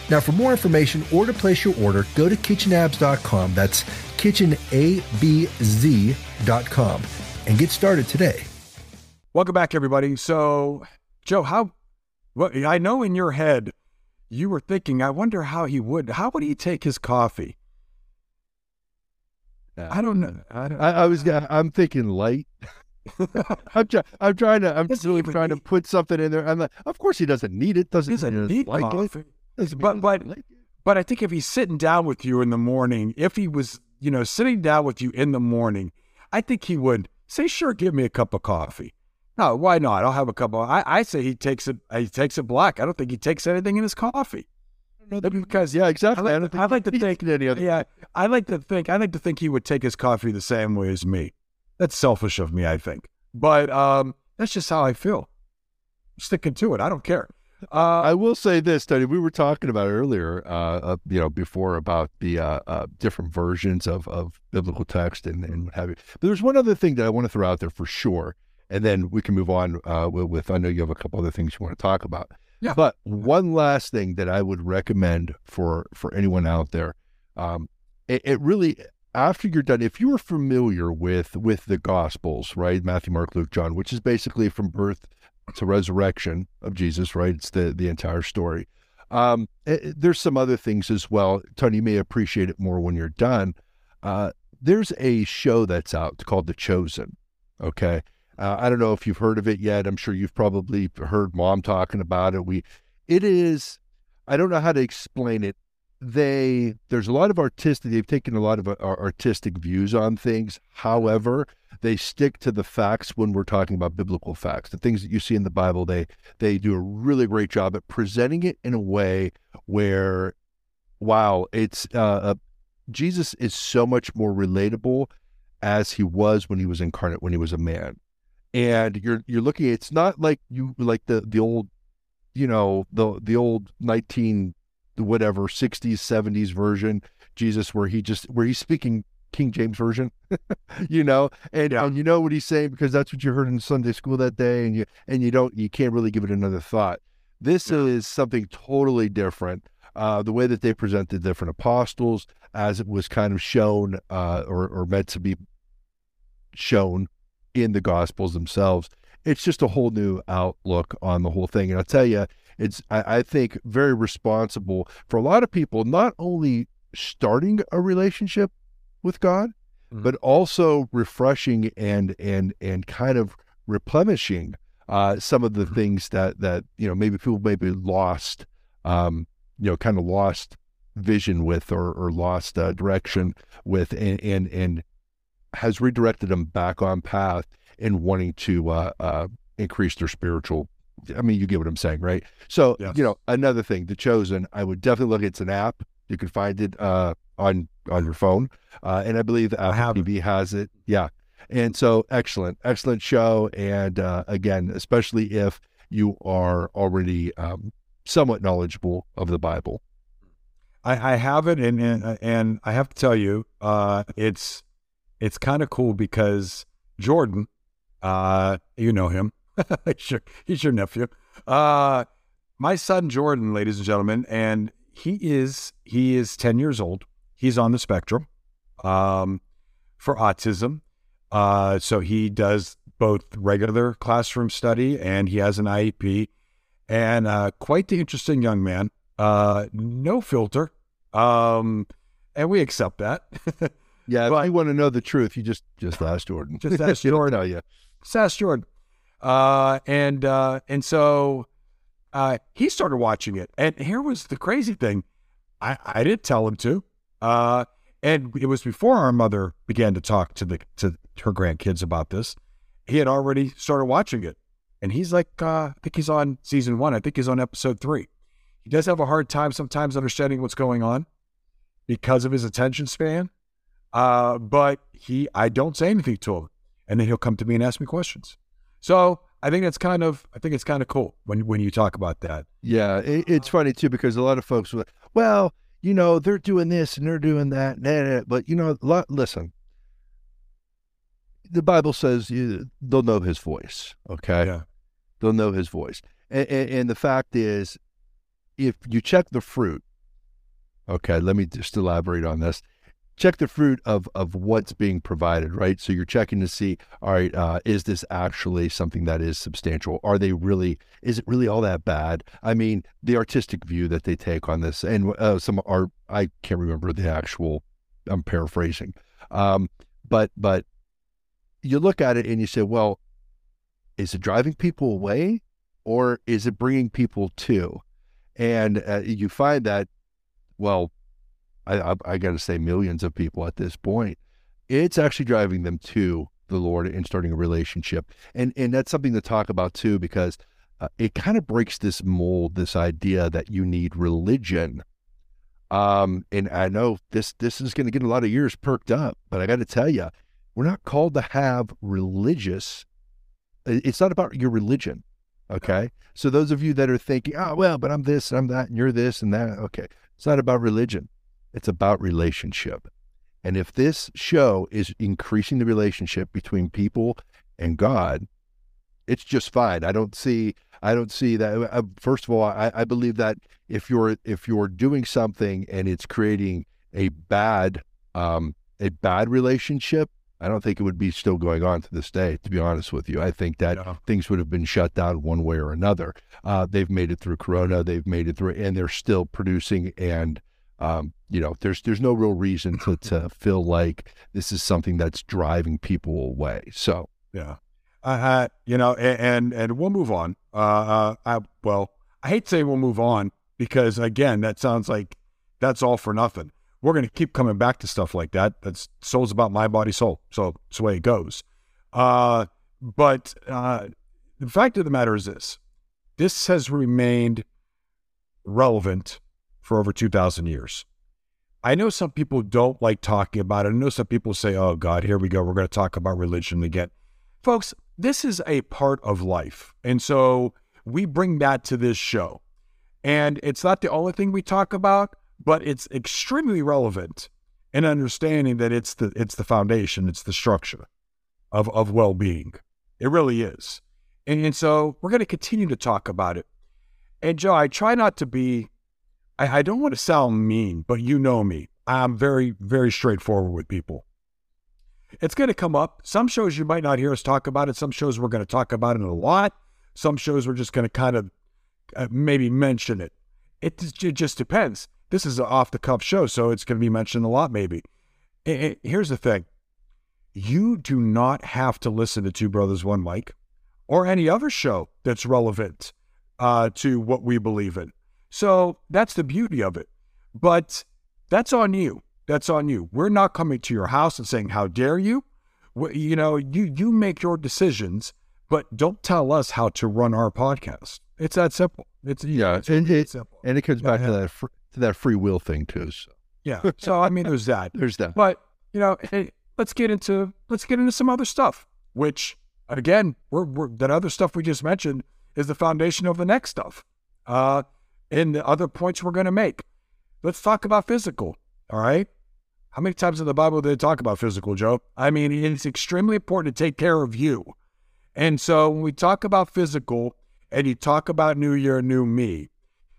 Now, for more information or to place your order, go to kitchen abz dot com, that's kitchen abz dot com, and get started today. Welcome back, everybody. So, Joe, how, well, I know in your head, you were thinking, I wonder how he would, how would he take his coffee? Uh, I don't know. I, don't, I, I was, I, I'm thinking light. I'm, try, I'm trying to, I'm really trying to put something in there. I'm like, of course he doesn't need it. Doesn't, doesn't need like coffee. It. But, but, but I think if he's sitting down with you in the morning, if he was, you know, sitting down with you in the morning, I think he would say, sure, give me a cup of coffee. No, why not? I'll have a couple. I, I say he takes it. He takes it black. I don't think he takes anything in his coffee. Because yeah, exactly. I like, I I like to think. Any other. Yeah, I like to think. I like to think he would take his coffee the same way as me. That's selfish of me, I think. But um, that's just how I feel. I'm sticking to it. I don't care. Uh, I will say this, Tony. We were talking about earlier, uh, uh, you know, before about the uh, uh, different versions of of biblical text and and what have you. But there's one other thing that I want to throw out there for sure. And then we can move on uh, with, I know you have a couple other things you want to talk about. Yeah. But one last thing that I would recommend for, for anyone out there, um, it, it really, after you're done, if you're familiar with, with the Gospels, right, Matthew, Mark, Luke, John, which is basically from birth to resurrection of Jesus, right, it's the, the entire story. Um, it, there's some other things as well. Tony, you may appreciate it more when you're done. Uh, there's a show that's out called The Chosen, okay? Uh, I don't know if you've heard of it yet. I'm sure you've probably heard Mom talking about it. We, it is, I don't know how to explain it. They, there's a lot of artistic, they've taken a lot of uh, artistic views on things. However, they stick to the facts when we're talking about biblical facts. The things that you see in the Bible, they, they do a really great job at presenting it in a way where, wow, it's, uh, uh, Jesus is so much more relatable as he was when he was incarnate, when he was a man. And you're you're looking. It's not like you like the the old, you know, the the old nineteen whatever sixties seventies version Jesus, where he just where he's speaking King James Version, you know, and, yeah. and you know what he's saying because that's what you heard in Sunday school that day, and you and you don't, you can't really give it another thought. This yeah. is something totally different. Uh, the way that they present the different apostles, as it was kind of shown uh, or, or meant to be shown in the Gospels themselves, it's just a whole new outlook on the whole thing. And I'll tell you, it's, I, I think, very responsible for a lot of people, not only starting a relationship with God, mm-hmm. but also refreshing and and and kind of replenishing uh, some of the mm-hmm. things that that you know maybe people maybe lost, um, you know, kind of lost vision with, or or lost uh, direction with, and, and and has redirected them back on path and wanting to uh, uh, increase their spiritual. I mean, you get what I'm saying, right? So yes. you know, another thing, The Chosen, I would definitely look. It's an app. You can find it uh, on on your phone, uh, and I believe Apple T V has it. Yeah, and so excellent, excellent show. And uh, again, especially if you are already um, somewhat knowledgeable of the Bible. I, I have it, and, and and I have to tell you, uh, it's it's kind of cool because Jordan, uh, you know him, he's, your, he's your nephew, uh, my son Jordan, ladies and gentlemen, and. He is he is ten years old. He's on the spectrum um, for autism. Uh, so he does both regular classroom study and he has an I E P. And uh, quite the interesting young man. Uh, no filter, um, and we accept that. yeah, if but, you want to know the truth, you just just ask Jordan. Just ask Jordan. No, yeah, just ask Jordan. Uh, and uh, and so. Uh, he started watching it, and here was the crazy thing. I, I didn't tell him to, uh, and it was before our mother began to talk to the to her grandkids about this. He had already started watching it, and he's like, uh, I think he's on season one. I think he's on episode three. He does have a hard time sometimes understanding what's going on because of his attention span, uh, but he I don't say anything to him, and then he'll come to me and ask me questions. So. I think that's kind of, I think it's kind of cool when when you talk about that. Yeah, it, it's funny too, because a lot of folks were like, well, you know, they're doing this and they're doing that, and that, but you know, listen, the Bible says you, they'll know his voice, okay? Yeah. They'll know his voice. And, and, and the fact is, if you check the fruit, okay, let me just elaborate on this. Check the fruit of of what's being provided, right? So you're checking to see, all right, uh, is this actually something that is substantial? Are they really, is it really all that bad? I mean, the artistic view that they take on this, and uh, some are, I can't remember the actual, I'm paraphrasing, um, but but you look at it and you say, well, is it driving people away or is it bringing people to? And uh, you find that, well, I, I, I got to say millions of people at this point, it's actually driving them to the Lord and starting a relationship. And and that's something to talk about too, because uh, it kind of breaks this mold, this idea that you need religion. Um, and I know this, this is going to get a lot of ears perked up, but I got to tell you, we're not called to have religious. It's not about your religion. Okay. So those of you that are thinking, oh, well, but I'm this and I'm that and you're this and that. Okay. It's not about religion. It's about relationship. And if this show is increasing the relationship between people and God, it's just fine. I don't see, I don't see that. I, first of all, I, I believe that if you're, if you're doing something and it's creating a bad, um, a bad relationship, I don't think it would be still going on to this day, to be honest with you. I think that no. things would have been shut down one way or another. Uh, they've made it through Corona, they've made it through, and they're still producing and, Um, you know, there's there's no real reason to, to feel like this is something that's driving people away. So yeah, uh, you know, and, and and we'll move on. Uh, I, well, I hate to say we'll move on because again, that sounds like that's all for nothing. We're going to keep coming back to stuff like that. That's soul's about my body, soul. So it's the way it goes. Uh, but uh, the fact of the matter is this: this has remained relevant for over two thousand years. I know some people don't like talking about it. I know some people say, oh God, here we go. We're going to talk about religion again. Folks, this is a part of life. And so we bring that to this show. And it's not the only thing we talk about, but it's extremely relevant. and understanding that it's the it's the foundation, it's the structure of of well-being. It really is. And, and so we're going to continue to talk about it. And Joe, I try not to be, I, I don't want to sound mean, but you know me. I'm very, very straightforward with people. It's going to come up. Some shows you might not hear us talk about it. Some shows we're going to talk about it a lot. Some shows we're just going to kind of uh, maybe mention it. It, it just depends. This is an off-the-cuff show, so it's going to be mentioned a lot maybe. It, it, here's the thing. You do not have to listen to Two Brothers One Mic or any other show that's relevant uh, to what we believe in. So that's the beauty of it. But that's on you. That's on you. We're not coming to your house and saying, how dare you? We, you know, you, you make your decisions, but don't tell us how to run our podcast. It's that simple. It's yeah, it's and it, simple. And it comes yeah, back yeah. to that fr- to that free will thing too. So. Yeah. So I mean, there's that. There's that. But you know, hey, let's get into let's get into some other stuff. Which again, we're, we're that other stuff we just mentioned is the foundation of the next stuff, uh, and the other points we're going to make. Let's talk about physical. All right. How many times in the Bible did it talk about physical, Joe? I mean, it's extremely important to take care of you. And so when we talk about physical and you talk about new year, new me,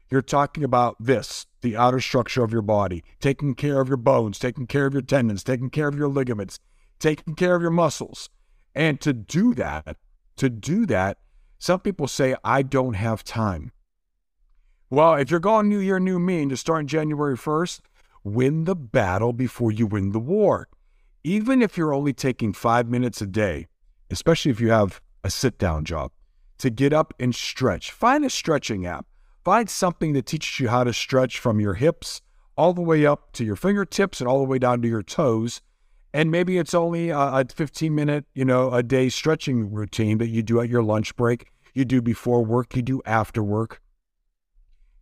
you're talking about this, the outer structure of your body, taking care of your bones, taking care of your tendons, taking care of your ligaments, taking care of your muscles. And to do that, to do that, some people say, I don't have time. Well, if you're going new year, new me, and you start on January first, win the battle before you win the war. Even if you're only taking five minutes a day, especially if you have a sit-down job, to get up and stretch. Find a stretching app. Find something that teaches you how to stretch from your hips all the way up to your fingertips and all the way down to your toes. And maybe it's only a, a fifteen-minute, you know, a day stretching routine that you do at your lunch break, you do before work, you do after work.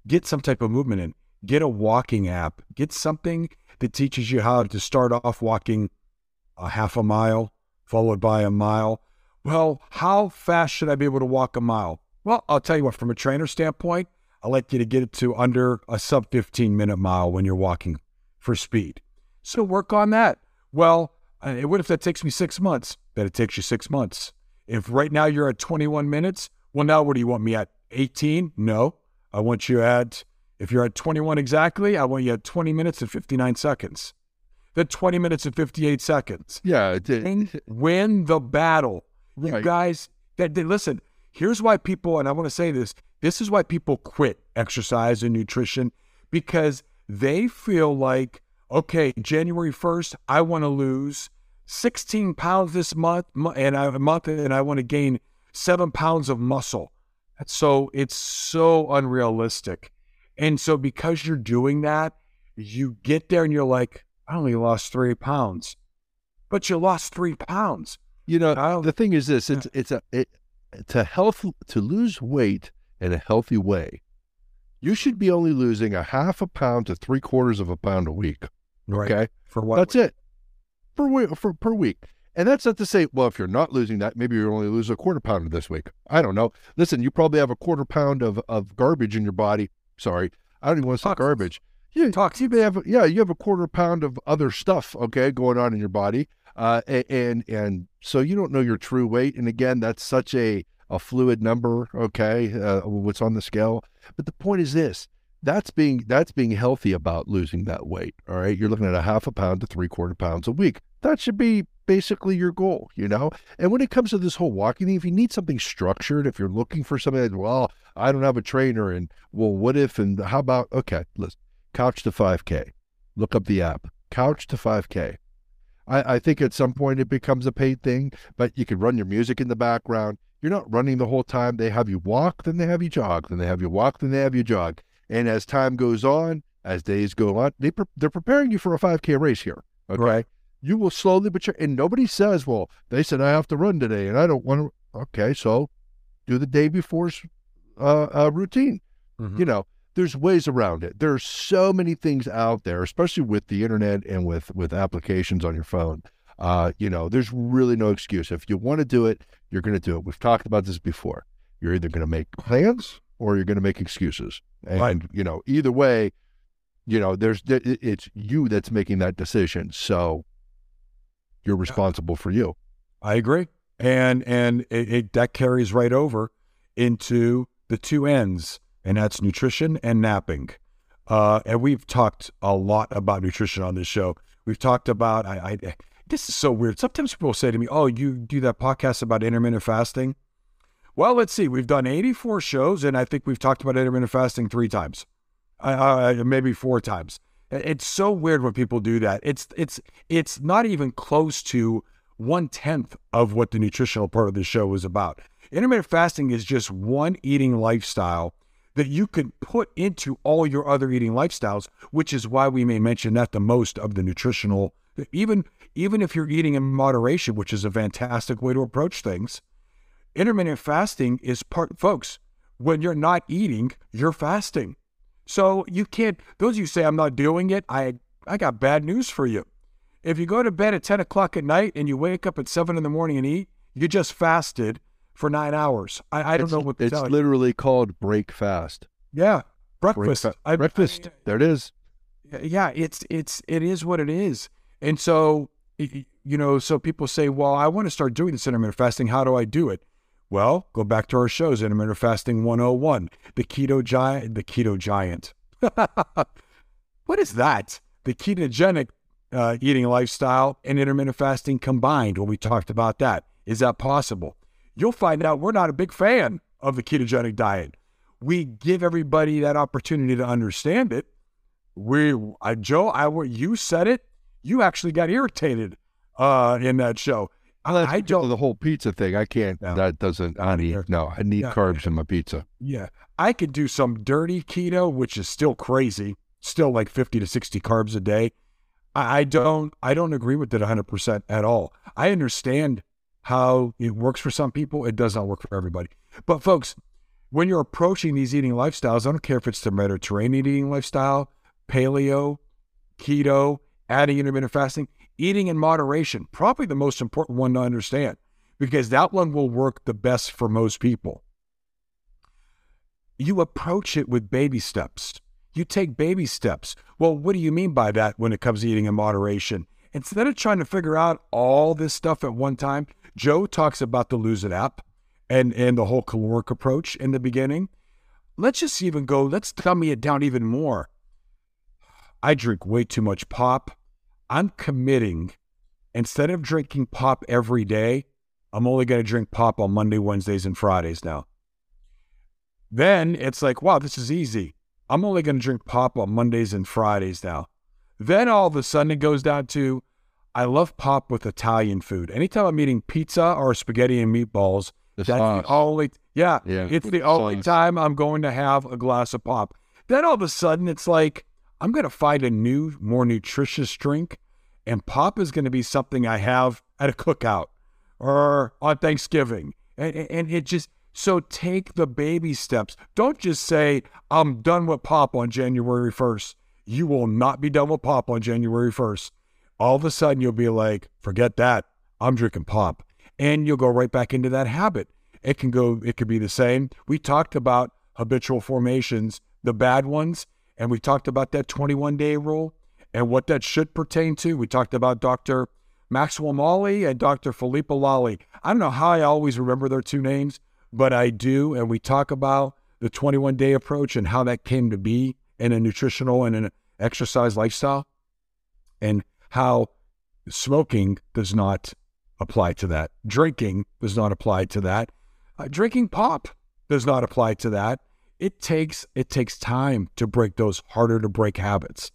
Get some type of movement in. Get a walking app. Get something that teaches you how to start off walking a half a mile, followed by a mile. Well, how fast should I be able to walk a mile? Well, I'll tell you what, from a trainer standpoint, I like you to get it to under a sub fifteen minute mile when you're walking for speed. So work on that. Well, what if that takes me six months? That it takes you six months. If right now you're at twenty-one minutes, well, now what do you want me at? eighteen? No. I want you at... If you're at twenty-one exactly, I want you at twenty minutes and fifty-nine seconds. Then twenty minutes and fifty-eight seconds. Yeah. It, it, win the battle. Right. You guys, that, that, listen, here's why people, and I want to say this, this is why people quit exercise and nutrition, because they feel like, okay, January first, I want to lose sixteen pounds this month, and I, a month, and I want to gain seven pounds of muscle. So it's so unrealistic. And so because you're doing that, you get there and you're like, I only lost three pounds, but you lost three pounds. You know, I'll, the thing is this, it's, it's a, it, to health, to lose weight in a healthy way, you should be only losing a half a pound to three quarters of a pound a week. Right. Okay. For what? That's week? it for, for per week. And that's not to say, well, if you're not losing that, maybe you're only losing a quarter pounder this week. I don't know. Listen, you probably have a quarter pound of, of garbage in your body. Sorry, I don't even want to say garbage. Yeah, Talks. You may have, yeah, you have a quarter pound of other stuff, okay, going on in your body, uh, and and so you don't know your true weight. And again, that's such a a fluid number, okay, uh, what's on the scale. But the point is this: that's being that's being healthy about losing that weight. All right, you're looking at a half a pound to three quarter pounds a week. That should be basically your goal, you know? And when it comes to this whole walking thing, if you need something structured, if you're looking for something that, well, I don't have a trainer, and well, what if, and how about, okay, listen, Couch to five K. Look up the app, Couch to five K. I, I think at some point it becomes a paid thing, but you can run your music in the background. You're not running the whole time. They have you walk, then they have you jog, then they have you walk, then they have you jog. And as time goes on, as days go on, they pre- they're preparing you for a five K race here, okay? Right. You will slowly, but you're, and nobody says, well, they said I have to run today and I don't want to. Okay, so do the day before's uh, uh, routine. Mm-hmm. You know, there's ways around it. There are so many things out there, especially with the internet and with, with applications on your phone. Uh, you know, there's really no excuse. If you want to do it, you're going to do it. We've talked about this before. You're either going to make plans or you're going to make excuses. And, right. you know, either way, you know, there's, it's you that's making that decision. So you're responsible for you. I agree. And, and it, it, that carries right over into the two ends, and that's nutrition and napping. Uh, and we've talked a lot about nutrition on this show. We've talked about, I, I, this is so weird. Sometimes people say to me, oh, you do that podcast about intermittent fasting. Well, let's see, we've done eighty-four shows, and I think we've talked about intermittent fasting three times, uh, maybe four times. It's so weird when people do that. It's, it's, it's not even close to one-tenth of what the nutritional part of the show is about. Intermittent fasting is just one eating lifestyle that you can put into all your other eating lifestyles, which is why we may mention that the most of the nutritional, even, even if you're eating in moderation, which is a fantastic way to approach things. Intermittent fasting is part, folks, when you're not eating, you're fasting. So you can't, those of you who say, I'm not doing it, I, I got bad news for you. If you go to bed at ten o'clock at night and you wake up at seven in the morning and eat, you just fasted for nine hours. I, I don't it's, know what to tell you. It's literally called break fast. Yeah. Breakfast. Break fa- I, breakfast. I, I, there it is. Yeah. It's, it's, it is what it is. And so, you know, so people say, well, I want to start doing this intermittent fasting. How do I do it? Well, go back to our shows, Intermittent Fasting one oh one, the Keto Giant, the Keto Giant. What is that? The Ketogenic uh, Eating Lifestyle and Intermittent Fasting combined, when we talked about that. Is that possible? You'll find out we're not a big fan of the ketogenic diet. We give everybody that opportunity to understand it. We, uh, Joe, I, you said it. You actually got irritated uh, in that show. Well, I don't the whole pizza thing. I can't. No, that doesn't. I need no. I need yeah, carbs in my pizza. Yeah, I could do some dirty keto, which is still crazy. Still like fifty to sixty carbs a day. I, I don't. I don't agree with it a hundred percent at all. I understand how it works for some people. It does not work for everybody. But folks, when you're approaching these eating lifestyles, I don't care if it's the Mediterranean eating lifestyle, paleo, keto, adding intermittent fasting. Eating in moderation, probably the most important one to understand, because that one will work the best for most people. You approach it with baby steps. You take baby steps. Well, what do you mean by that when it comes to eating in moderation? Instead of trying to figure out all this stuff at one time, Joe talks about the Lose It App and, and the whole caloric approach in the beginning. Let's just even go, let's dummy it down even more. I drink way too much pop. I'm committing, instead of drinking pop every day, I'm only going to drink pop on Monday, Wednesdays, and Fridays now. Then it's like, wow, this is easy. I'm only going to drink pop on Mondays and Fridays now. Then all of a sudden it goes down to, I love pop with Italian food. Anytime I'm eating pizza or spaghetti and meatballs, the that's sauce. the only, yeah, yeah it's the, the only sauce. time I'm going to have a glass of pop. Then all of a sudden it's like, I'm going to find a new, more nutritious drink, and pop is going to be something I have at a cookout or on Thanksgiving. And, and it just, so take the baby steps. Don't just say, I'm done with pop on January first. You will not be done with pop on January first. All of a sudden, you'll be like, forget that. I'm drinking pop. And you'll go right back into that habit. It can go, it could be the same. We talked about habitual formations, the bad ones. And we talked about that twenty-one day rule and what that should pertain to. We talked about Doctor Maxwell Molly and Doctor Philippa Lally. I don't know how I always remember their two names, but I do. And we talk about the twenty-one day approach and how that came to be in a nutritional and an exercise lifestyle and how smoking does not apply to that. Drinking does not apply to that. Uh, drinking pop does not apply to that. It takes it takes time to break those harder to break habits.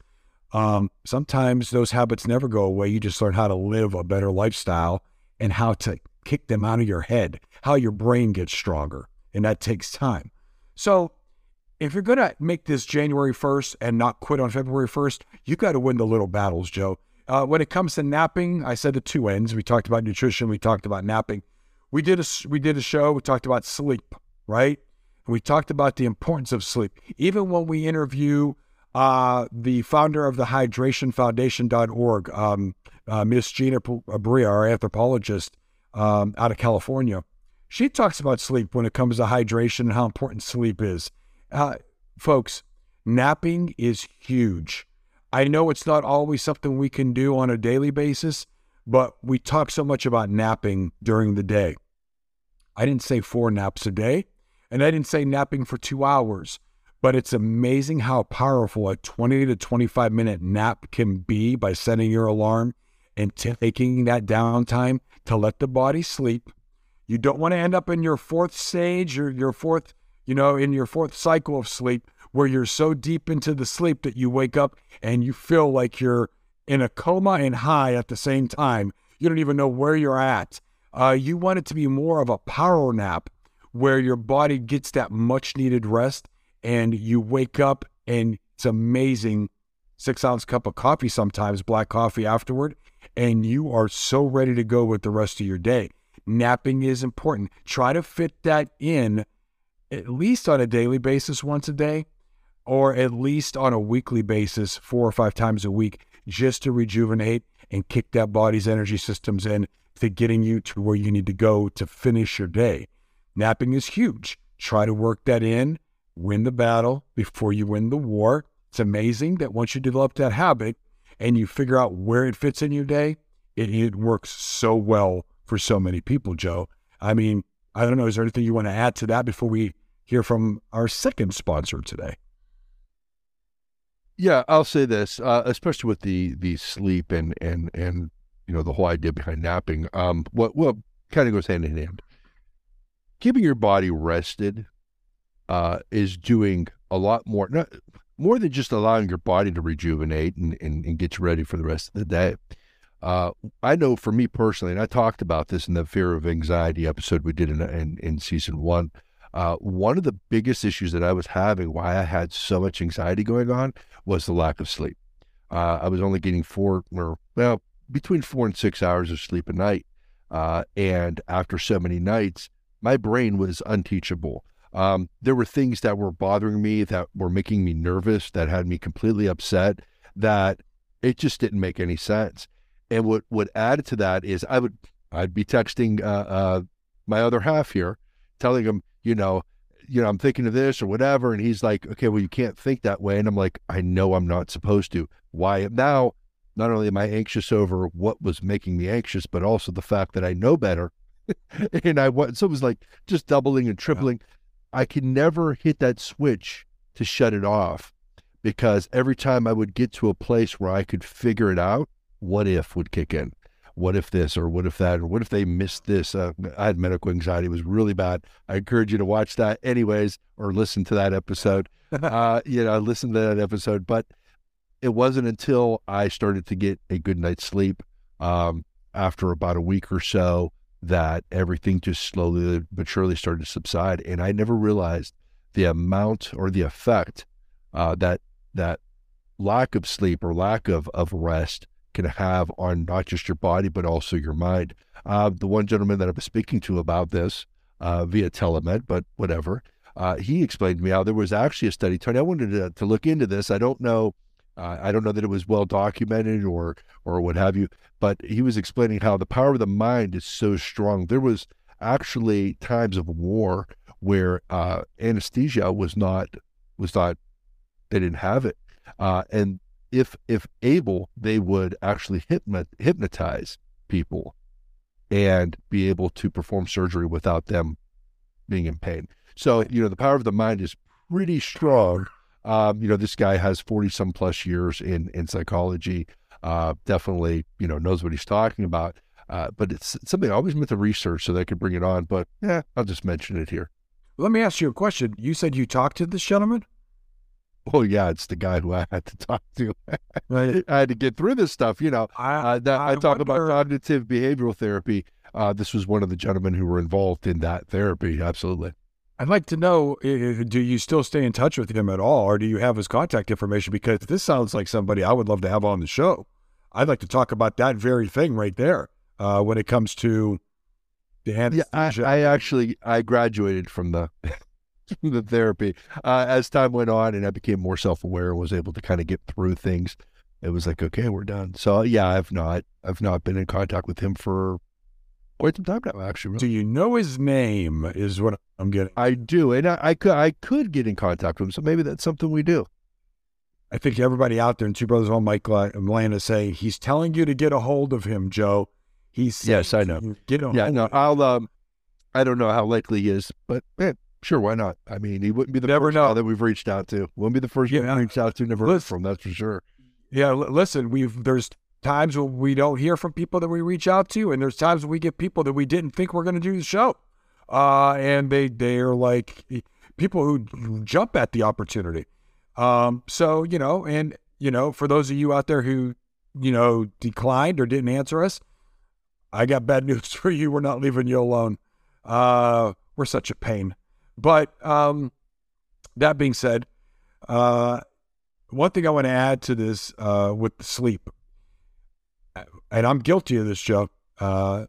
Um, sometimes those habits never go away. You just learn how to live a better lifestyle and how to kick them out of your head, how your brain gets stronger, and that takes time. So if you're going to make this January first and not quit on February first, you got to win the little battles, Joe. Uh, when it comes to napping, I said the two ends. We talked about nutrition. We talked about napping. We did a, we did a show. We talked about sleep, right? We talked about the importance of sleep. Even when we interview uh, the founder of the Hydration Foundation dot org, um, uh, Miss Gina Brea, our anthropologist um, out of California, she talks about sleep when it comes to hydration and how important sleep is. Uh, folks, Napping is huge. I know it's not always something we can do on a daily basis, but we talk so much about napping during the day. I didn't say four naps a day, and I didn't say napping for two hours, but it's amazing how powerful a twenty to twenty-five minute nap can be by setting your alarm and taking that downtime to let the body sleep. You don't want to end up in your fourth stage or your fourth, you know, in your fourth cycle of sleep where you're so deep into the sleep that you wake up and you feel like you're in a coma and high at the same time. You don't even know where you're at. Uh, you want it to be more of a power nap where your body gets that much needed rest and you wake up and it's amazing. Six ounce cup of coffee sometimes, black coffee afterward, and you are so ready to go with the rest of your day. Napping is important. Try to fit that in at least on a daily basis once a day, or at least on a weekly basis four or five times a week, just to rejuvenate and kick that body's energy systems in to getting you to where you need to go to finish your day. Napping is huge. Try to work that in. Win the battle before you win the war. It's amazing that once you develop that habit and you figure out where it fits in your day, it, it works so well for so many people, Joe. I mean, I don't know, is there anything you want to add to that before we hear from our second sponsor today? Yeah, I'll say this, uh, especially with the the sleep and and and you know the whole idea behind napping. Um, what what kind of goes hand in hand? Keeping your body rested uh, is doing a lot more, not, more than just allowing your body to rejuvenate and, and, and get you ready for the rest of the day. Uh, I know for me personally, and I talked about this in the Fear of Anxiety episode we did in in, in season one, uh, one of the biggest issues that I was having, why I had so much anxiety going on, was the lack of sleep. Uh, I was only getting four, or well, between four and six hours of sleep a night. Uh, and after so many nights, my brain was unteachable. Um, there were things that were bothering me, that were making me nervous, that had me completely upset, that it just didn't make any sense. And what would add to that is I would I'd be texting uh, uh, my other half here, telling him, you know, you know, I'm thinking of this or whatever, and he's like, okay, well, you can't think that way, and I'm like, I know I'm not supposed to. Why now? Not only am I anxious over what was making me anxious, but also the fact that I know better, and I was so it was like just doubling and tripling. Wow. I could never hit that switch to shut it off, because every time I would get to a place where I could figure it out, what if would kick in. What if this, or what if that, or what if they missed this? Uh, I had medical anxiety. It was really bad. I encourage you to watch that anyways, or listen to that episode. uh, you know, listen to that episode. But it wasn't until I started to get a good night's sleep um, after about a week or so that everything just slowly but surely started to subside. And I never realized the amount or the effect uh, that that lack of sleep or lack of, of rest can have on not just your body, but also your mind. Uh, the one gentleman that I was speaking to about this uh, via telemed, but whatever, uh, he explained to me how there was actually a study. Tony, I wanted to, to look into this. I don't know. Uh, I don't know that it was well documented or or what have you, but he was explaining how the power of the mind is so strong. There was actually times of war where uh, anesthesia was not, was not, they didn't have it. Uh, and If if able, they would actually hypnotize people and be able to perform surgery without them being in pain. So, you know, the power of the mind is pretty strong. Um, you know, this guy has forty-some plus years in, in psychology, uh, definitely, you know, knows what he's talking about. Uh, but it's something I always meant to research so that I could bring it on. But, yeah, I'll just mention it here. Let me ask you a question. You said you talked to this gentleman? Oh yeah, it's the guy who I had to talk to. I had to get through this stuff, you know. I, uh, that, I, I talk wonder... about cognitive behavioral therapy. Uh, this was one of the gentlemen who were involved in that therapy. Absolutely. I'd like to know: do you still stay in touch with him at all, or do you have his contact information? Because this sounds like somebody I would love to have on the show. I'd like to talk about that very thing right there uh, when it comes to the hand. Yeah, I, I actually I graduated from the. the therapy uh, as time went on, and I became more self-aware and was able to kind of get through things. It was like, okay, we're done. So yeah, I've not, I've not been in contact with him for quite some time now. Actually, really. Do you know his name? Is what I'm getting. I do, and I, I could, I could get in contact with him. So maybe that's something we do. I think everybody out there in Two Brothers One Mic land is saying, he's telling you to get a hold of him, Joe. He's yes, I know. Get a yeah, I know. I'll. Um, I don't know how likely he is, but eh, sure, why not? I mean, he wouldn't be the never first know. guy that we've reached out to. Wouldn't be the first yeah, one we reached out to. Never listen, heard from. That's for sure. Yeah, l listen. We've there's times when we don't hear from people that we reach out to, and there's times when we get people that we didn't think were going to do the show, uh, and they they are like people who jump at the opportunity. Um, so you know, and you know, for those of you out there who you know declined or didn't answer us, I got bad news for you. We're not leaving you alone. Uh, we're such a pain. But um, that being said, uh, one thing I want to add to this uh, with the sleep, and I'm guilty of this, Joe. Uh,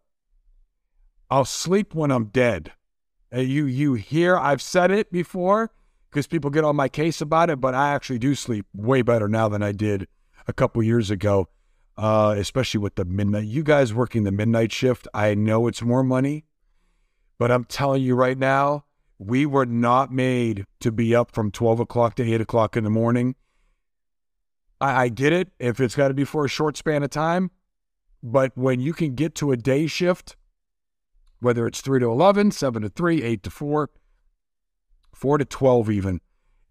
I'll sleep when I'm dead. And you, you hear, I've said it before because people get on my case about it, but I actually do sleep way better now than I did a couple years ago. Uh, especially with the midnight. You guys working the midnight shift, I know it's more money, but I'm telling you right now, we were not made to be up from twelve o'clock to eight o'clock in the morning. I, I get it if it's got to be for a short span of time, but when you can get to a day shift, whether it's three to eleven, seven to three, eight to four, four to twelve even,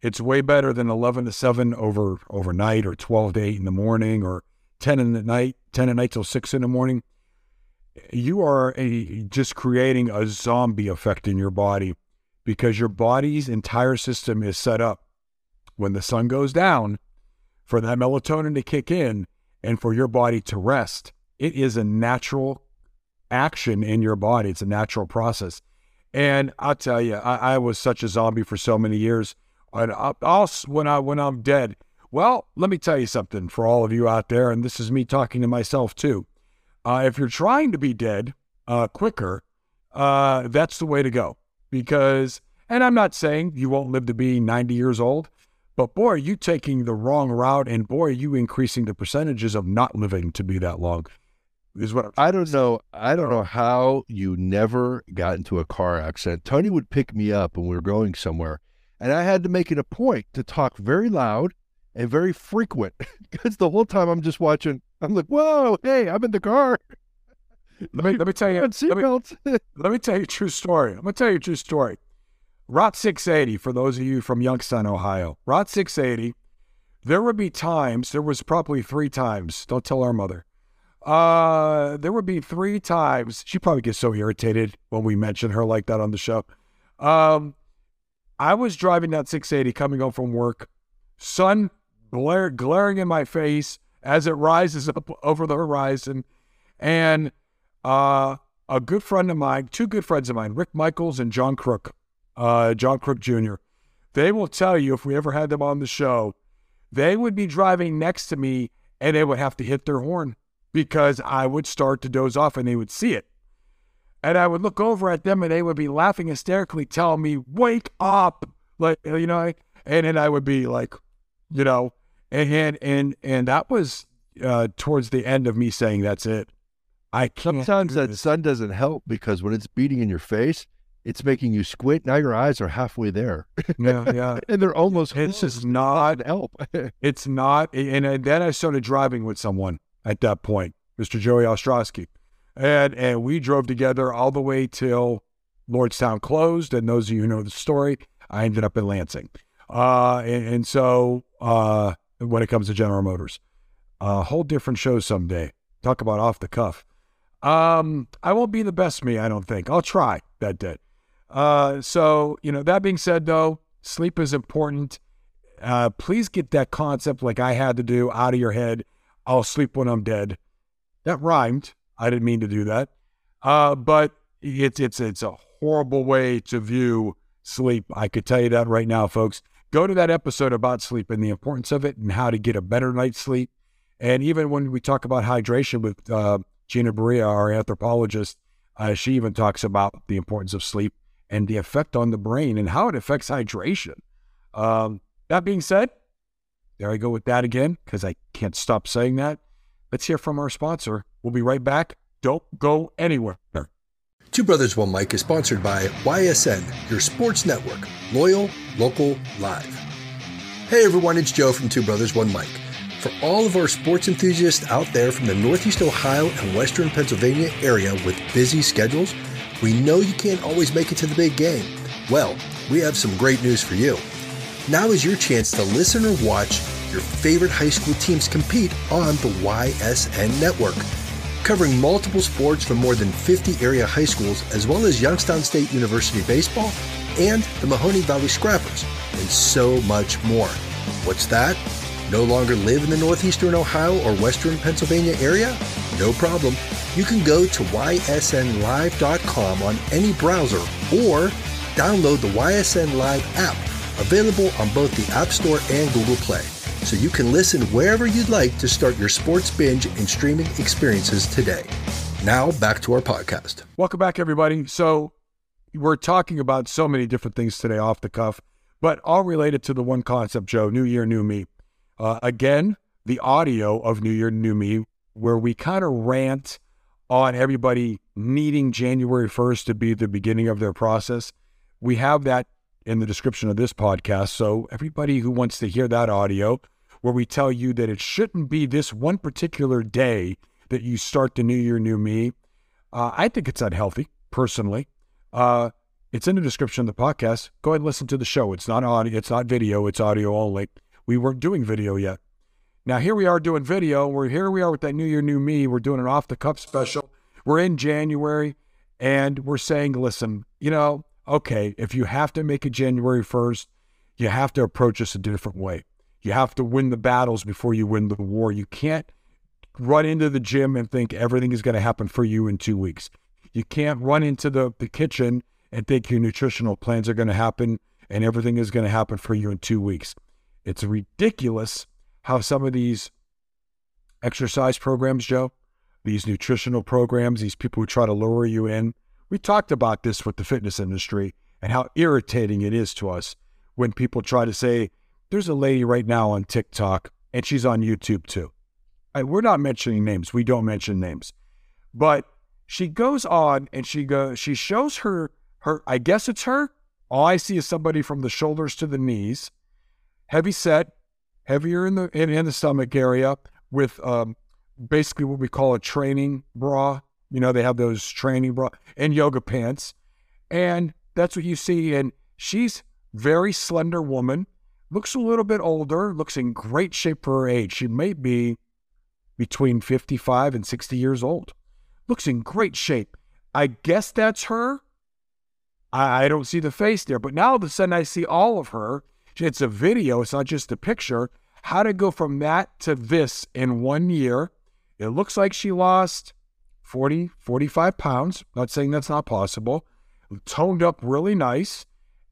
it's way better than eleven to seven over overnight or twelve to eight in the morning or ten in the night, ten at night till six in the morning. You are a, just creating a zombie effect in your body because your body's entire system is set up when the sun goes down for that melatonin to kick in and for your body to rest. It is a natural action in your body. It's a natural process. And I'll tell you, I, I was such a zombie for so many years. And I'll, I'll, when, I, when I'm dead, well, let me tell you something for all of you out there, and this is me talking to myself too. Uh, if you're trying to be dead uh, quicker, uh, that's the way to go. Because, and I'm not saying you won't live to be ninety years old, but boy, are you taking the wrong route, and boy, are you increasing the percentages of not living to be that long. Is what I'm I don't know. I don't know how you never got into a car accident. Tony would pick me up when we were going somewhere, and I had to make it a point to talk very loud and very frequent, because the whole time I'm just watching, I'm like, whoa, hey, I'm in the car. Let me, let me tell you, let me, let me tell you a true story. I'm going to tell you a true story. Route six eighty, for those of you from Youngstown, Ohio, Route six eighty, there would be times, there was probably three times, don't tell our mother, uh, there would be three times, she probably gets so irritated when we mention her like that on the show. Um, I was driving down six eighty coming home from work, sun Glare, glaring in my face as it rises up over the horizon. And uh, a good friend of mine, two good friends of mine, Rick Michaels and John Crook, uh, John Crook Junior, they will tell you, if we ever had them on the show, they would be driving next to me and they would have to hit their horn because I would start to doze off and they would see it. And I would look over at them and they would be laughing hysterically, telling me, wake up, like, you know, and then I would be like, you know, And and and that was uh, towards the end of me saying, that's it. I can't. Sometimes that sun doesn't help because when it's beating in your face, it's making you squint. Now your eyes are halfway there. Yeah, yeah. And they're almost. It's just not help. It's not. And, and then I started driving with someone at that point, Mister Joey Ostrowski, and and we drove together all the way till Lordstown closed. And those of you who know the story, I ended up in Lansing. Uh, and, and so. Uh, when it comes to General Motors. A uh, whole different show someday. Talk about off the cuff. Um, I won't be the best me, I don't think. I'll try that day. Uh, so, you know, that being said, though, sleep is important. Uh, please get that concept like I had to do out of your head. I'll sleep when I'm dead. That rhymed. I didn't mean to do that. Uh, but it's, it's, it's a horrible way to view sleep. I could tell you that right now, folks. Go to that episode about sleep and the importance of it and how to get a better night's sleep. And even when we talk about hydration with uh, Gina Berea, our anthropologist, uh, she even talks about the importance of sleep and the effect on the brain and how it affects hydration. Um, that being said, there I go with that again because I can't stop saying that. Let's hear from our sponsor. We'll be right back. Don't go anywhere. Two Brothers One Mic is sponsored by Y S N, your sports network. Loyal, local, live. Hey everyone, it's Joe from Two Brothers One Mic. For all of our sports enthusiasts out there from the Northeast Ohio and Western Pennsylvania area with busy schedules, we know you can't always make it to the big game. Well, we have some great news for you. Now is your chance to listen or watch your favorite high school teams compete on the Y S N network. Covering multiple sports from more than fifty area high schools, as well as Youngstown State University baseball and the Mahoney Valley Scrappers, and so much more. What's that? No longer live in the northeastern Ohio or western Pennsylvania area? No problem. You can go to Y S N live dot com on any browser or download the Y S N Live app, available on both the App Store and Google Play, so you can listen wherever you'd like to start your sports binge and streaming experiences today. Now, back to our podcast. Welcome back, everybody. So we're talking about so many different things today off the cuff, but all related to the one concept, Joe, New Year, New Me. Uh, again, the audio of New Year, New Me, where we kind of rant on everybody needing January first to be the beginning of their process. We have that in the description of this podcast. So everybody who wants to hear that audio, where we tell you that it shouldn't be this one particular day that you start the New Year, New Me, uh, I think it's unhealthy, personally. Uh, it's in the description of the podcast. Go ahead and listen to the show. It's not audio, it's not video, it's audio only. We weren't doing video yet. Now here we are doing video. We're here we are with that New Year, New Me. We're doing an off-the-cuff special. We're in January, and we're saying, listen, you know, okay, if you have to make it January first, you have to approach this a different way. You have to win the battles before you win the war. You can't run into the gym and think everything is going to happen for you in two weeks. You can't run into the, the kitchen and think your nutritional plans are going to happen and everything is going to happen for you in two weeks. It's ridiculous how some of these exercise programs, Joe, these nutritional programs, these people who try to lure you in. We talked about this with the fitness industry and how irritating it is to us when people try to say, there's a lady right now on TikTok and she's on YouTube too. I, we're not mentioning names. We don't mention names. But she goes on and she goes, she shows her, her, I guess it's her. All I see is somebody from the shoulders to the knees, heavy set, heavier in the, in, in the stomach area with um, basically what we call a training bra. You know, they have those training bra and yoga pants. And that's what you see. And she's very slender woman, looks a little bit older, looks in great shape for her age. She may be between fifty-five and sixty years old. Looks in great shape. I guess that's her. I, I don't see the face there. But now all of a sudden I see all of her. It's a video. It's not just a picture. How to go from that to this in one year. It looks like she lost forty, forty-five pounds. Not saying that's not possible. Toned up really nice.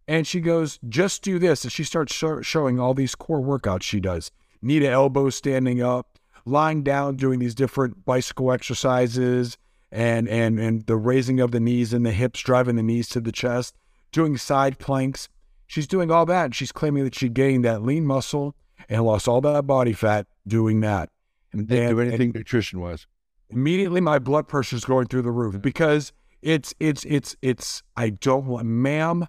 And she goes, just do this. And she starts sh- showing all these core workouts she does. Knee to elbow standing up, lying down, doing these different bicycle exercises, and, and, and the raising of the knees and the hips, driving the knees to the chest, doing side planks. She's doing all that. And she's claiming that she gained that lean muscle and lost all that body fat doing that. And didn't do anything and, nutrition-wise. Immediately, my blood pressure is going through the roof because it's, it's, it's, it's, I don't want, ma'am,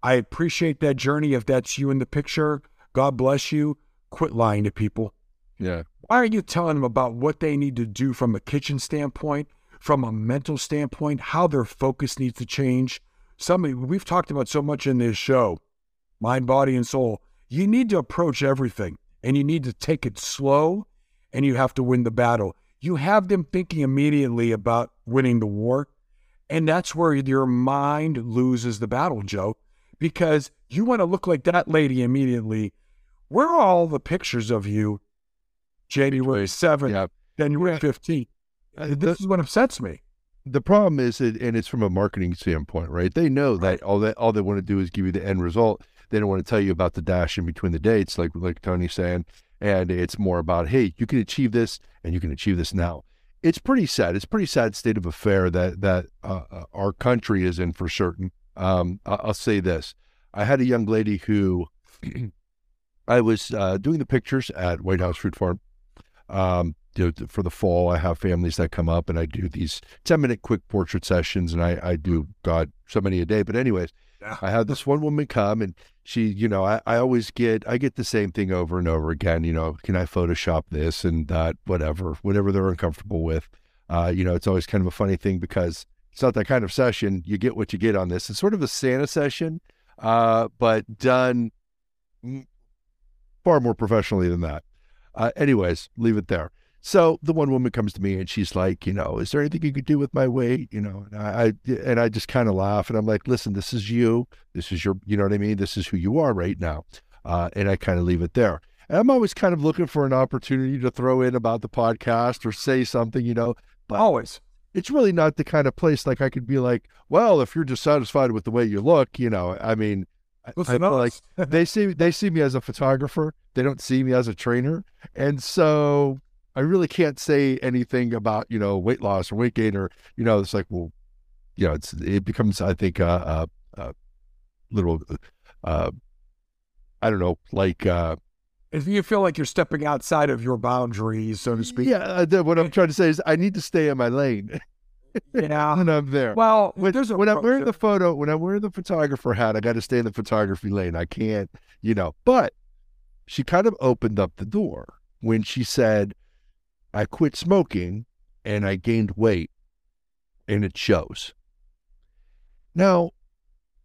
I appreciate that journey. If that's you in the picture, God bless you. Quit lying to people. Yeah. Why are you telling them about what they need to do from a kitchen standpoint, from a mental standpoint, how their focus needs to change? Somebody, we've talked about so much in this show, mind, body, and soul. You need to approach everything and you need to take it slow and you have to win the battle. You have them thinking immediately about winning the war, and that's where your mind loses the battle, Joe, because you want to look like that lady immediately. Where are all the pictures of you January seventh, yeah. January fifteenth? This is what upsets me. The problem is, that, and it's from a marketing standpoint, right? They know right. that all that all they want to do is give you the end result. They don't want to tell you about the dash in between the dates, like like Tony's saying. And it's more about, hey, you can achieve this and you can achieve this now. It's pretty sad. It's a pretty sad state of affair that that uh, our country is in for certain. Um, I'll say this. I had a young lady who I was uh, doing the pictures at White House Fruit Farm. Um, you know, for the fall, I have families that come up and I do these ten minute quick portrait sessions and I, I do, God, so many a day. But anyways, I had this one woman come and she, you know, I, I always get, I get the same thing over and over again, you know, can I Photoshop this and that, whatever, whatever they're uncomfortable with. Uh, you know, it's always kind of a funny thing because it's not that kind of session. You get what you get on this. It's sort of a Santa session, uh, but done far more professionally than that. Uh, anyways, leave it there. So the one woman comes to me and she's like, you know, is there anything you could do with my weight? You know, and I, I and I just kind of laugh and I'm like, listen, this is you. This is your, you know what I mean? This is who you are right now. Uh, and I kind of leave it there. And I'm always kind of looking for an opportunity to throw in about the podcast or say something, you know, but always, it's really not the kind of place like I could be like, well, if you're dissatisfied with the way you look, you know, I mean, I, I like they see, they see me as a photographer. They don't see me as a trainer. And so I really can't say anything about, you know, weight loss or weight gain or, you know, it's like, well, you know, it's, it becomes, I think, uh, uh, uh little, uh, I don't know, like, uh, if you feel like you're stepping outside of your boundaries, so to speak. Yeah. What I'm trying to say is I need to stay in my lane. Yeah. When I'm there. Well, when, when I'm wearing the photo, when I'm wearing the photographer hat, I got to stay in the photography lane. I can't, you know, but she kind of opened up the door when she said, I quit smoking and I gained weight and it shows. Now,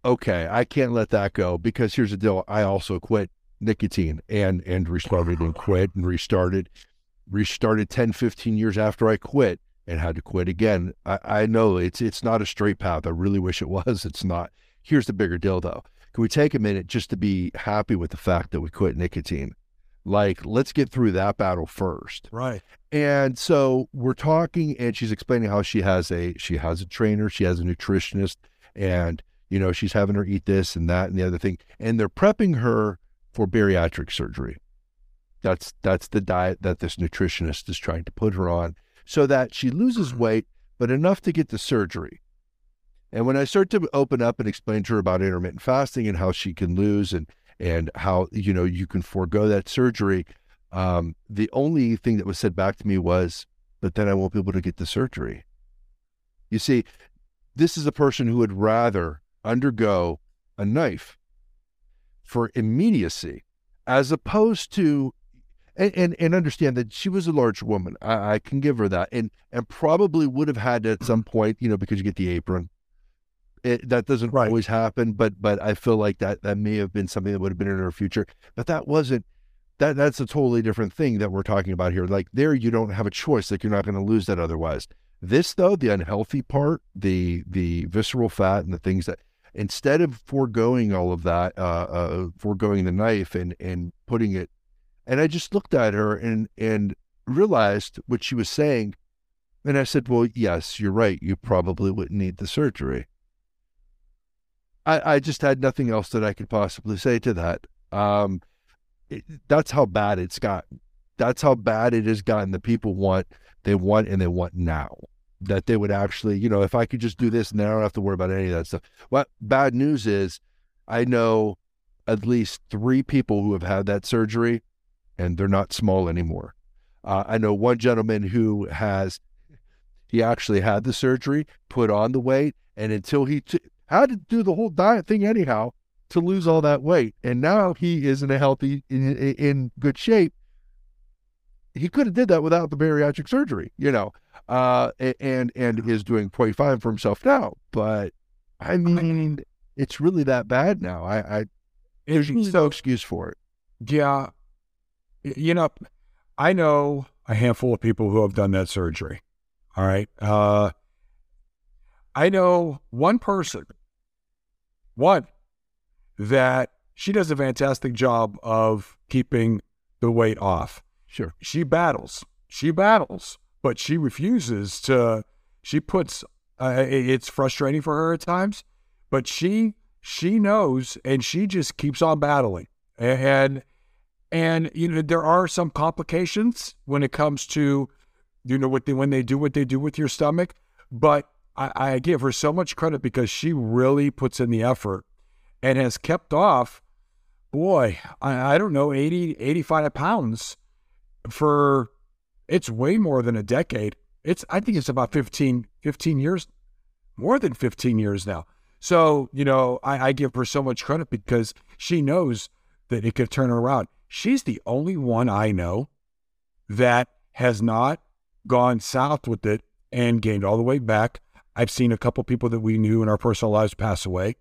okay, I can't let that go because here's the deal. I also quit nicotine and, and restarted and quit and restarted, restarted ten, fifteen years after I quit and had to quit again. I, I know it's, it's not a straight path. I really wish it was. It's not. Here's the bigger deal though. Can we take a minute just to be happy with the fact that we quit nicotine? Like, let's get through that battle first. Right. And so we're talking and she's explaining how she has a, she has a trainer, she has a nutritionist and, you know, she's having her eat this and that and the other thing. And they're prepping her for bariatric surgery. That's, that's the diet that this nutritionist is trying to put her on so that she loses weight, but enough to get the surgery. And when I start to open up and explain to her about intermittent fasting and how she can lose and, and how, you know, you can forego that surgery. Um, the only thing that was said back to me was, but then I won't be able to get the surgery. You see, this is a person who would rather undergo a knife for immediacy, as opposed to, and, and, and understand that she was a large woman. I, I can give her that. And, and probably would have had at some point, you know, because you get the apron. It, that doesn't right. always happen, but but I feel like that that may have been something that would have been in her future. But that wasn't that. That's a totally different thing that we're talking about here. Like there, you don't have a choice. Like you're not going to lose that otherwise. This though, the unhealthy part, the the visceral fat, and the things that instead of foregoing all of that, uh, uh, foregoing the knife and and putting it. And I just looked at her and and realized what she was saying, and I said, well, yes, you're right. You probably wouldn't need the surgery. I, I just had nothing else that I could possibly say to that. Um, it, that's how bad it's gotten. That's how bad it has gotten. The people want, they want, and they want now that they would actually, you know, if I could just do this and then I don't have to worry about any of that stuff. Well, bad news is I know at least three people who have had that surgery and they're not small anymore. Uh, I know one gentleman who has, he actually had the surgery, put on the weight, and until he t- had to do the whole diet thing anyhow to lose all that weight. And now he is in a healthy, in, in good shape. He could have did that without the bariatric surgery, you know, uh, and, and is doing quite fine for himself now. But I mean, I, it's really that bad now. I, I there's really no excuse for it. Yeah. You know, I know a handful of people who have done that surgery. All right. Uh, I know one person, one, that she does a fantastic job of keeping the weight off. Sure. She battles, she battles, but she refuses to, she puts, uh, it's frustrating for her at times, but she, she knows and she just keeps on battling. And, and, you know, there are some complications when it comes to, you know, what they, when they do what they do with your stomach, but I, I give her so much credit because she really puts in the effort and has kept off, boy, I, I don't know, eighty, eighty-five pounds for, it's way more than a decade. It's, I think it's about fifteen, fifteen years, more than fifteen years now. So, you know, I, I give her so much credit because she knows that it could turn her around. She's the only one I know that has not gone south with it and gained all the way back. I've seen a couple people that we knew in our personal lives pass away.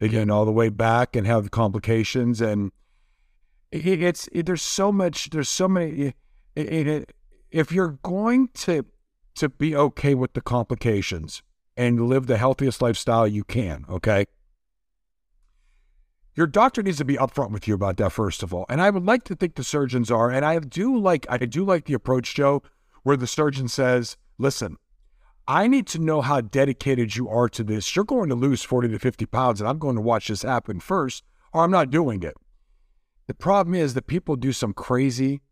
They gain all the way back and have complications. And it, it's, it, there's so much, there's so many, it, it, it, if you're going to, to be okay with the complications and live the healthiest lifestyle you can, okay? Your doctor needs to be upfront with you about that, first of all. And I would like to think the surgeons are, and I do like, I do like the approach, Joe, where the surgeon says, listen, I need to know how dedicated you are to this. You're going to lose forty to fifty pounds, and I'm going to watch this happen first, or I'm not doing it. The problem is that people do some crazy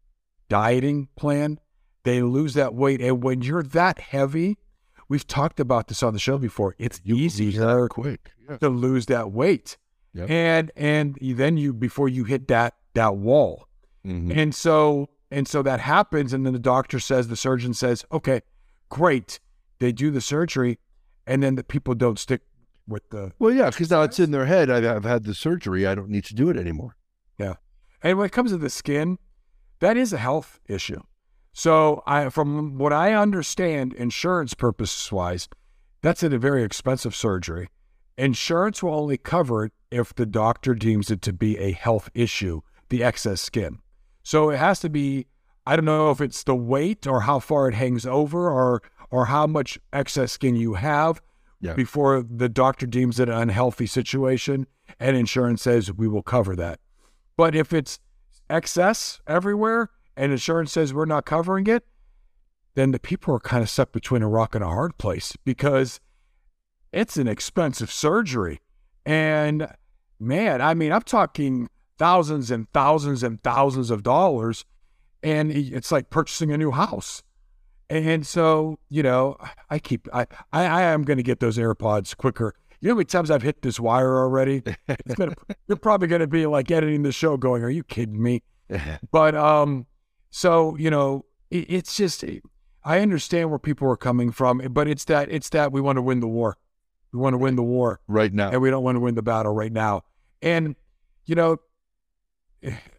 dieting plan. They lose that weight, and when you're that heavy, we've talked about this on the show before, it's you easy to, quick. Yeah. to lose that weight. Yep. And and then you, before you hit that that wall. Mm-hmm. And so and so that happens, and then the doctor says, the surgeon says, okay, great. They do the surgery, and then the people don't stick with the... Well, yeah, because now it's in their head. I've, I've had the surgery. I don't need to do it anymore. Yeah. And when it comes to the skin, that is a health issue. So I, from what I understand, insurance purposes-wise, that's a very expensive surgery. Insurance will only cover it if the doctor deems it to be a health issue, the excess skin. So it has to be, I don't know if it's the weight or how far it hangs over or... or how much excess skin you have yeah. before the doctor deems it an unhealthy situation, and insurance says we will cover that. But if it's excess everywhere and insurance says we're not covering it, then the people are kind of stuck between a rock and a hard place because it's an expensive surgery. And man, I mean, I'm talking thousands and thousands and thousands of dollars, and it's like purchasing a new house. And so, you know, I keep, I, I, I am going to get those AirPods quicker. You know how many times I've hit this wire already? It's gonna, you're probably going to be like editing the show going, are you kidding me? But, um, so, you know, it, it's just, I understand where people are coming from, but it's that, it's that we want to win the war. We want to win the war right now. And we don't want to win the battle right now. And, you know,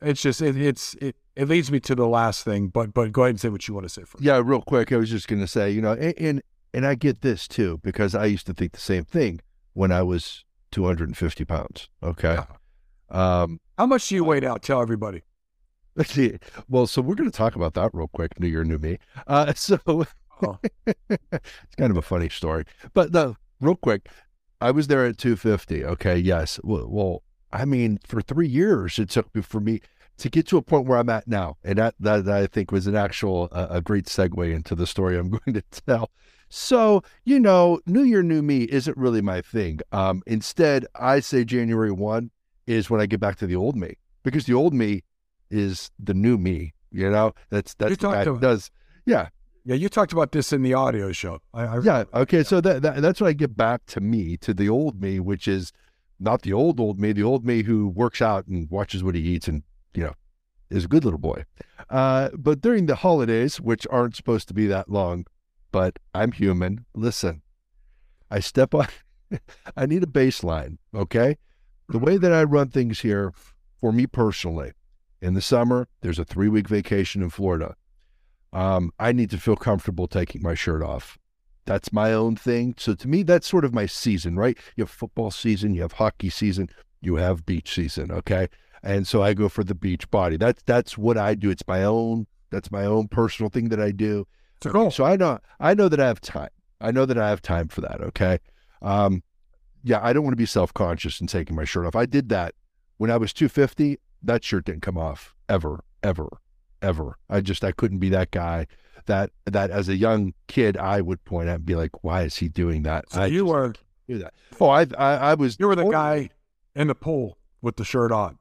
it's just, it, it's, it, It leads me to the last thing, but but go ahead and say what you want to say first. Yeah, real quick, I was just going to say, you know, and, and and I get this too, because I used to think the same thing when I was two hundred fifty pounds, okay? Yeah. Um, How much do you weigh now? Tell everybody. Let's see. Well, so we're going to talk about that real quick, New Year, New Me. Uh, so oh. It's kind of a funny story. But no, real quick, I was there at two fifty, okay, yes. Well, well I mean, for three years it took me, for me, to get to a point where I'm at now, and that, that, that I think was an actual, uh, a great segue into the story I'm going to tell. So, you know, New Year, New Me isn't really my thing. Um, instead, I say January first is when I get back to the old me, because the old me is the new me, you know? That's, that's what that does. Yeah. Yeah, you talked about this in the audio show. I, I yeah, okay, yeah. so that, that that's when I get back to me, to the old me, which is not the old, old me, the old me who works out and watches what he eats and you know, is a good little boy. Uh, but during the holidays, which aren't supposed to be that long, but I'm human. Listen, I step on, I need a baseline. Okay. The way that I run things here for me personally, in the summer, there's a three week vacation in Florida. Um, I need to feel comfortable taking my shirt off. That's my own thing. So to me, that's sort of my season, right? You have football season, you have hockey season, you have beach season. Okay. And so I go for the beach body. That's that's what I do. It's my own. That's my own personal thing that I do. So, cool. so I know I know that I have time. I know that I have time for that. Okay. Um, yeah, I don't want to be self conscious in taking my shirt off. I did that when I was two fifty. That shirt didn't come off ever, ever, ever. I just I couldn't be that guy. That that as a young kid I would point out and be like, why is he doing that? So I you were do that. Oh, I, I I was. You were the oh, guy in the pool with the shirt on.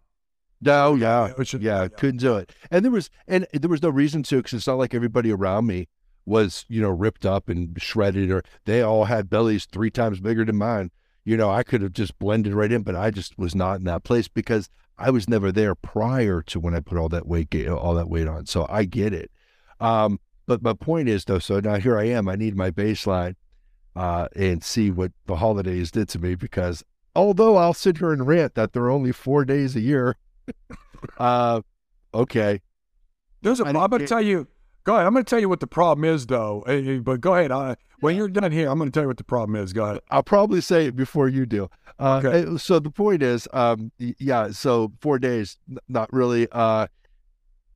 No, yeah, yeah, should, yeah, yeah, couldn't do it. And there was, and there was no reason to, because it's not like everybody around me was, you know, ripped up and shredded, or they all had bellies three times bigger than mine. You know, I could have just blended right in, but I just was not in that place because I was never there prior to when I put all that weight, all that weight on. So I get it. Um, but my point is though, so now here I am, I need my baseline. uh, and see what the holidays did to me, because although I'll sit here and rant that there are only four days a year, uh, okay. There's a problem. I'm going to tell you, go ahead. I'm going to tell you what the problem is, though. But go ahead. I, when yeah. you're done here, I'm going to tell you what the problem is. Go ahead. I'll probably say it before you do. Uh, okay. So the point is, um, yeah, so four days, not really. Uh,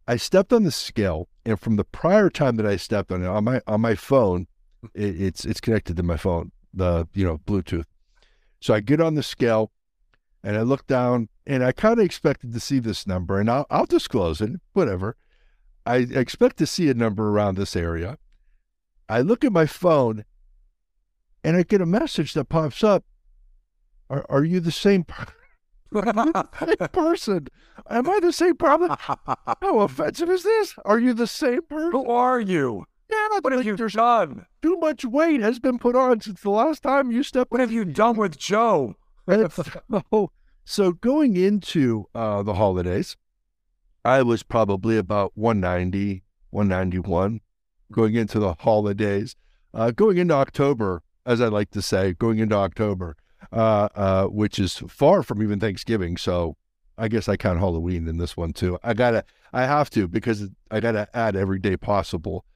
I stepped on the scale, and from the prior time that I stepped on it, on my on my phone, it, it's it's connected to my phone, the you know Bluetooth. So I get on the scale, and I look down, and I kind of expected to see this number, and I'll, I'll disclose it, whatever. I expect to see a number around this area. I look at my phone, and I get a message that pops up. Are, are you the same person? person? Am I the same person? How offensive is this? Are you the same person? Who are you? Yeah, I what have you done? Too much weight has been put on since the last time you stepped. What have you done with Joe? so, so going into uh, the holidays, I was probably about one ninety, one ninety-one going into the holidays. Uh, going into October, as I like to say, going into October, uh, uh, which is far from even Thanksgiving. So I guess I count Halloween in this one too. I gotta, I have to, because I gotta add every day possible.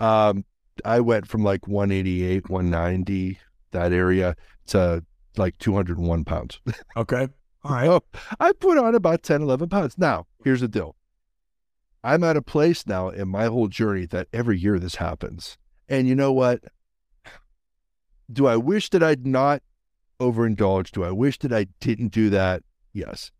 Um, I went from like one eighty-eight, one ninety, that area, to like two hundred one pounds. Okay. All right. So I put on about ten, eleven pounds. Now, here's the deal. I'm at a place now in my whole journey that every year this happens. And you know what? Do I wish that I'd not overindulged? Do I wish that I didn't do that? Yes.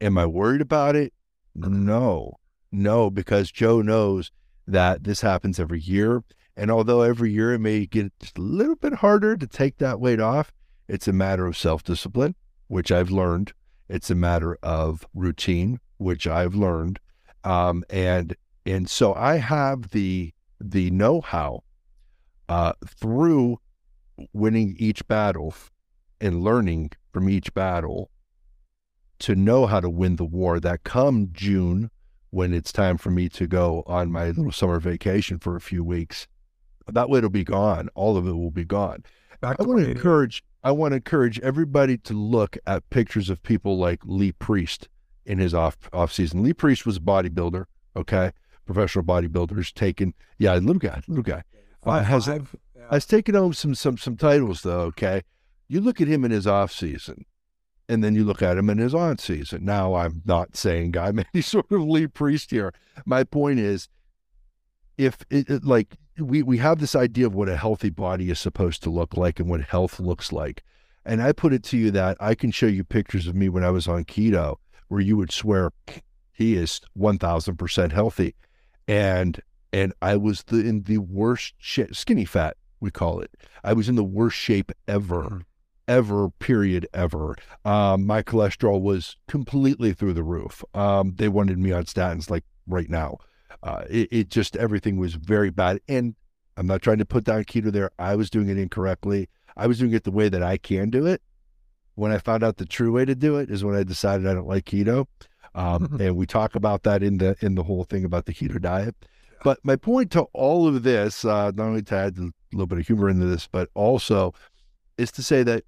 Am I worried about it? No. No, because Joe knows that this happens every year. And although every year it may get just a little bit harder to take that weight off, it's a matter of self-discipline, which I've learned. It's a matter of routine, which I've learned. Um, and and so I have the the know-how uh, through winning each battle and learning from each battle to know how to win the war that come June, when it's time for me to go on my little summer vacation for a few weeks. That way it'll be gone. All of it will be gone. I want to encourage, I want to encourage everybody to look at pictures of people like Lee Priest in his off, off season. Lee Priest was a bodybuilder. Okay. Professional bodybuilders taken. Yeah. Little guy, little guy. Uh, has, has taken home some, some, some titles though. Okay. You look at him in his off season, and then you look at him in his on season. Now, I'm not saying I'm any sort of Lee Priest here. My point is, if it, it like we, we have this idea of what a healthy body is supposed to look like and what health looks like. And I put it to you that I can show you pictures of me when I was on keto where you would swear he is one thousand percent healthy. And, and I was the, in the worst shape, skinny fat, we call it. I was in the worst shape ever. Mm-hmm. ever, period, ever. Um, my cholesterol was completely through the roof. Um, they wanted me on statins like right now. Uh, it, it just, everything was very bad. And I'm not trying to put down keto there. I was doing it incorrectly. I was doing it the way that I can do it. When I found out the true way to do it is when I decided I don't like keto. Um, and we talk about that in the, in the whole thing about the keto diet. But my point to all of this, uh, not only to add a little bit of humor into this, but also is to say that,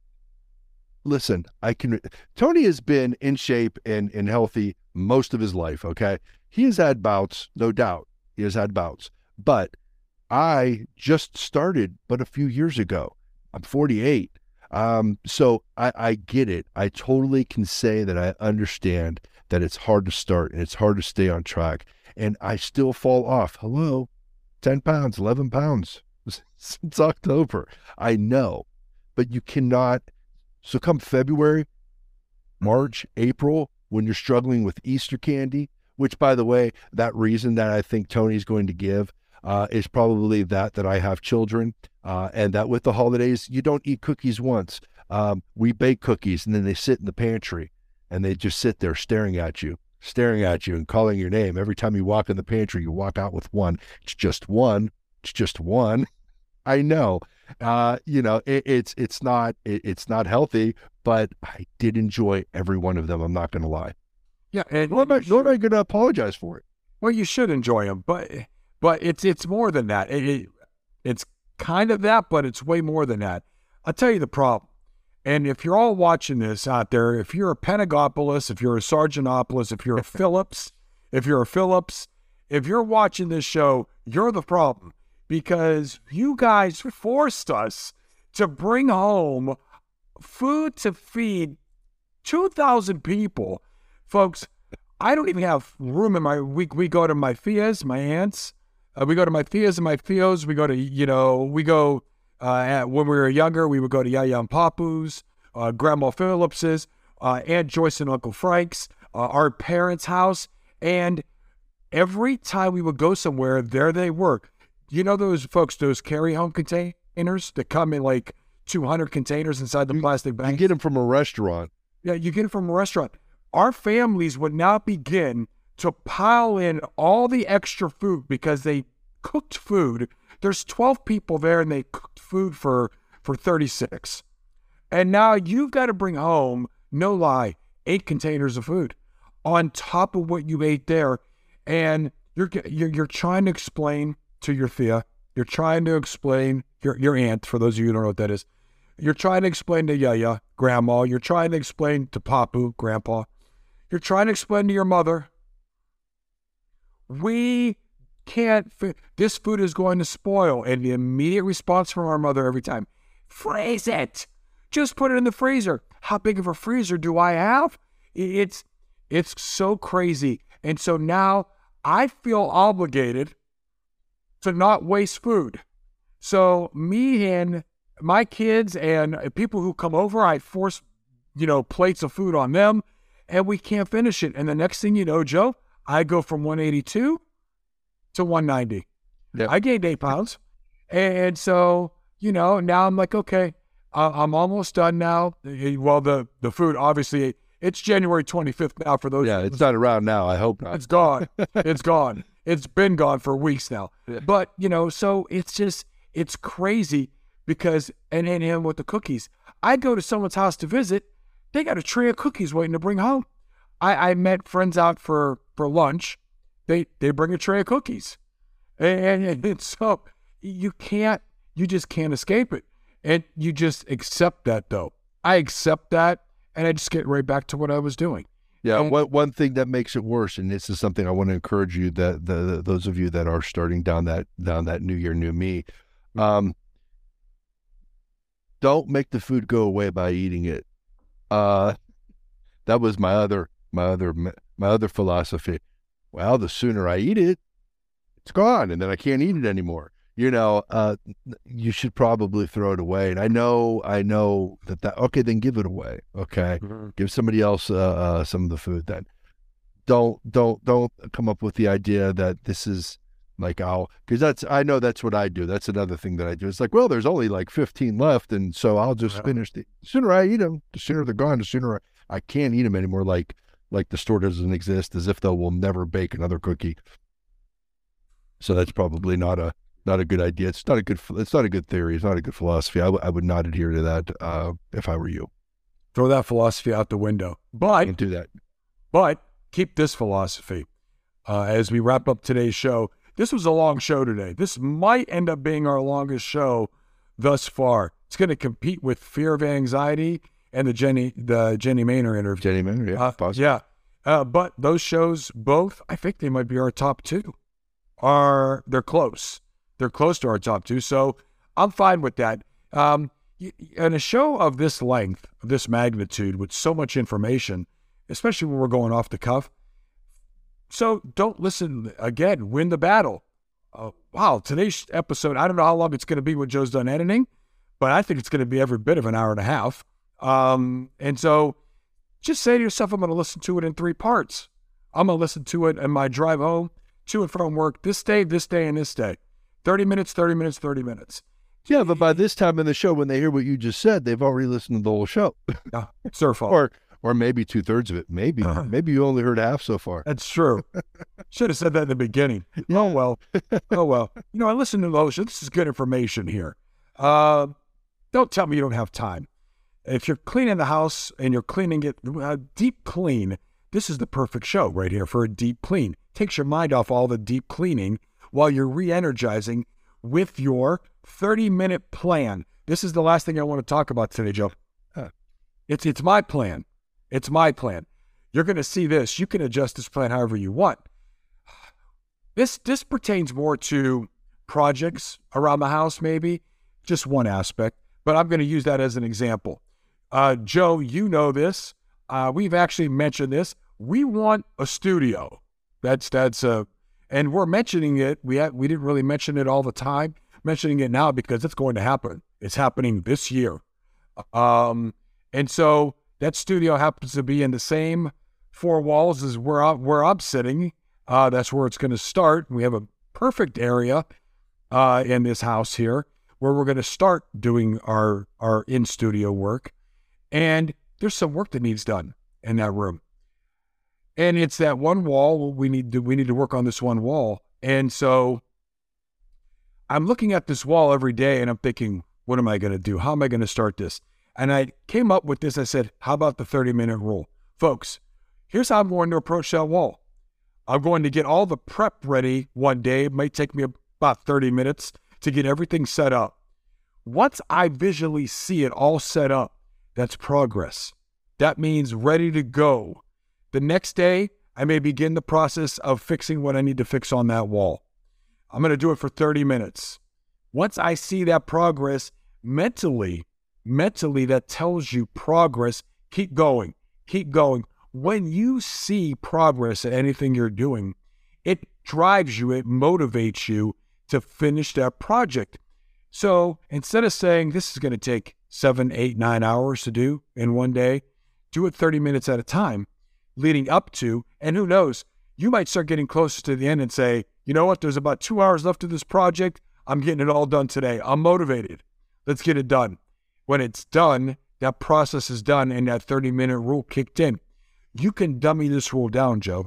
listen, I can, Tony has been in shape and, and healthy most of his life. Okay. He has had bouts, no doubt. He has had bouts, but I just started, but a few years ago, I'm forty-eight. Um, so I, I get it. I totally can say that I understand that it's hard to start and it's hard to stay on track, and I still fall off. Hello, ten pounds, eleven pounds since October. I know, but you cannot. So come February, March, April, when you're struggling with Easter candy, which, by the way, that reason that I think Tony's going to give uh, is probably that that I have children uh, and that with the holidays, you don't eat cookies once. Um, we bake cookies and then they sit in the pantry and they just sit there staring at you, staring at you and calling your name. Every time you walk in the pantry, you walk out with one. It's just one. It's just one. I know. Uh, you know, it, it's, it's not, it, it's not healthy, but I did enjoy every one of them. I'm not going to lie. Yeah. And nor am I, nor am I going to apologize for it. Well, you should enjoy them, but, but it's, it's more than that. It, it, it's kind of that, but it's way more than that. I'll tell you the problem. And if you're all watching this out there, if you're a Pentagopolis, if you're a Sargentopoulos, if you're a Phillips, if you're a Phillips, if you're watching this show, you're the problem, because you guys forced us to bring home food to feed two thousand people. Folks, I don't even have room in my, we, we go to my fias, my aunts, uh, we go to my fias and my fios, we go to, you know, we go, Uh, when we were younger, we would go to Yaya and Papu's, uh, Grandma Phillips's, uh, Aunt Joyce and Uncle Frank's, uh, our parents' house. And every time we would go somewhere, there they were. You know those folks, those carry-home containers that come in like two hundred containers inside the you, plastic bag? You get them from a restaurant. Yeah, you get them from a restaurant. Our families would now begin to pile in all the extra food because they cooked food. There's twelve people there, and they cooked food for, for thirty-six. And now you've got to bring home, no lie, eight containers of food on top of what you ate there. And you're you're, you're trying to explain to your Thea, you're trying to explain, your, your aunt, for those of you who don't know what that is, you're trying to explain to Yaya, Grandma, you're trying to explain to Papu, Grandpa, you're trying to explain to your mother, we... can't, this food is going to spoil. And the immediate response from our mother every time, freeze it, just put it in the freezer. How big of a freezer do I have? It's, it's so crazy. And so now I feel obligated to not waste food. So me and my kids and people who come over, I force, you know, plates of food on them, and we can't finish it. And the next thing you know, Joe, I go from one eighty-two to one ninety. Yep. I gained eight pounds. And so, you know, now I'm like, okay, uh, I'm almost done now. Well, the, the food, obviously, it's January twenty-fifth now for those. Yeah, it's not around now. I hope not. It's gone. It's gone. It's been gone for weeks now. Yeah. But, you know, so it's just, it's crazy because, and, and, and with the cookies, I go to someone's house to visit, they got a tray of cookies waiting to bring home. I, I met friends out for, for lunch. They they bring a tray of cookies, and, and, and so you can't, you just can't escape it, and you just accept that though. I accept that, and I just get right back to what I was doing. Yeah, and, one one thing that makes it worse, and this is something I want to encourage you that the, the those of you that are starting down that down that new year, new me, um, don't make the food go away by eating it. Uh, that was my other my other my other philosophy. Well, the sooner I eat it, it's gone, and then I can't eat it anymore. You know, uh, you should probably throw it away. And I know, I know that that, okay, then give it away. Okay. Mm-hmm. Give somebody else uh, uh, some of the food then. Don't, don't, don't come up with the idea that this is like, I'll, because that's, I know that's what I do. That's another thing that I do. It's like, well, there's only like fifteen left. And so I'll just yeah. finish the, the sooner I eat them, the sooner they're gone, the sooner I, I can't eat them anymore. Like, like the store doesn't exist, as if though we'll never bake another cookie. So that's probably not a not a good idea. It's not a good it's not a good theory. It's not a good philosophy. I, w I would not adhere to that uh, if I were you. Throw that philosophy out the window. But can't do that. But keep this philosophy uh, as we wrap up today's show. This was a long show today. This might end up being our longest show thus far. It's going to compete with Fear of Anxiety and the Jenny, the Jenny Maynard interview. Jenny Maynard, yeah, uh, yeah. Uh, but those shows, both, I think they might be our top two. Are they're close? They're close to our top two, so I'm fine with that. Um, and a show of this length, this magnitude, with so much information, especially when we're going off the cuff. So don't listen again. Win the battle. Uh, wow, today's episode. I don't know how long it's going to be when Joe's done editing, but I think it's going to be every bit of an hour and a half. Um, and so just say to yourself, I'm going to listen to it in three parts. I'm going to listen to it in my drive home, to and from work, this day, this day, and this day. thirty minutes, thirty minutes, thirty minutes. Yeah, but by this time in the show, when they hear what you just said, they've already listened to the whole show. Yeah, it's their fault. or, or maybe two-thirds of it. Maybe. Uh-huh. Maybe you only heard half so far. That's true. Should have said that in the beginning. Yeah. Oh, well. Oh, well. You know, I listened to the whole show. This is good information here. Uh, don't tell me you don't have time. If you're cleaning the house and you're cleaning it, uh, deep clean, this is the perfect show right here for a deep clean. Takes your mind off all the deep cleaning while you're re-energizing with your thirty-minute plan. This is the last thing I want to talk about today, Joe. Huh. It's, it's my plan. It's my plan. You're going to see this. You can adjust this plan however you want. This, this pertains more to projects around the house, maybe, just one aspect, but I'm going to use that as an example. Uh, Joe, you know this. Uh, we've actually mentioned this. We want a studio. That's, that's a, and we're mentioning it. We had, we didn't really mention it all the time, mentioning it now because it's going to happen. It's happening this year. Um, and so that studio happens to be in the same four walls as where, where I'm sitting. Uh, that's where it's going to start. We have a perfect area uh, in this house here where we're going to start doing our, our in-studio work. And there's some work that needs done in that room. And it's that one wall. We need to, we need to work on this one wall. And so I'm looking at this wall every day and I'm thinking, what am I going to do? How am I going to start this? And I came up with this. I said, how about the thirty minute rule? Folks, here's how I'm going to approach that wall. I'm going to get all the prep ready one day. It might take me about thirty minutes to get everything set up. Once I visually see it all set up, that's progress. That means ready to go. The next day, I may begin the process of fixing what I need to fix on that wall. I'm going to do it for thirty minutes. Once I see that progress mentally, mentally that tells you progress, keep going, keep going. When you see progress in anything you're doing, it drives you, it motivates you to finish that project. So instead of saying this is going to take seven, eight, nine hours to do in one day, do it thirty minutes at a time, leading up to, and who knows, you might start getting closer to the end and say, you know what, there's about two hours left of this project. I'm getting it all done today. I'm motivated. Let's get it done. When it's done, that process is done and that thirty minute rule kicked in. You can dummy this rule down, Joe.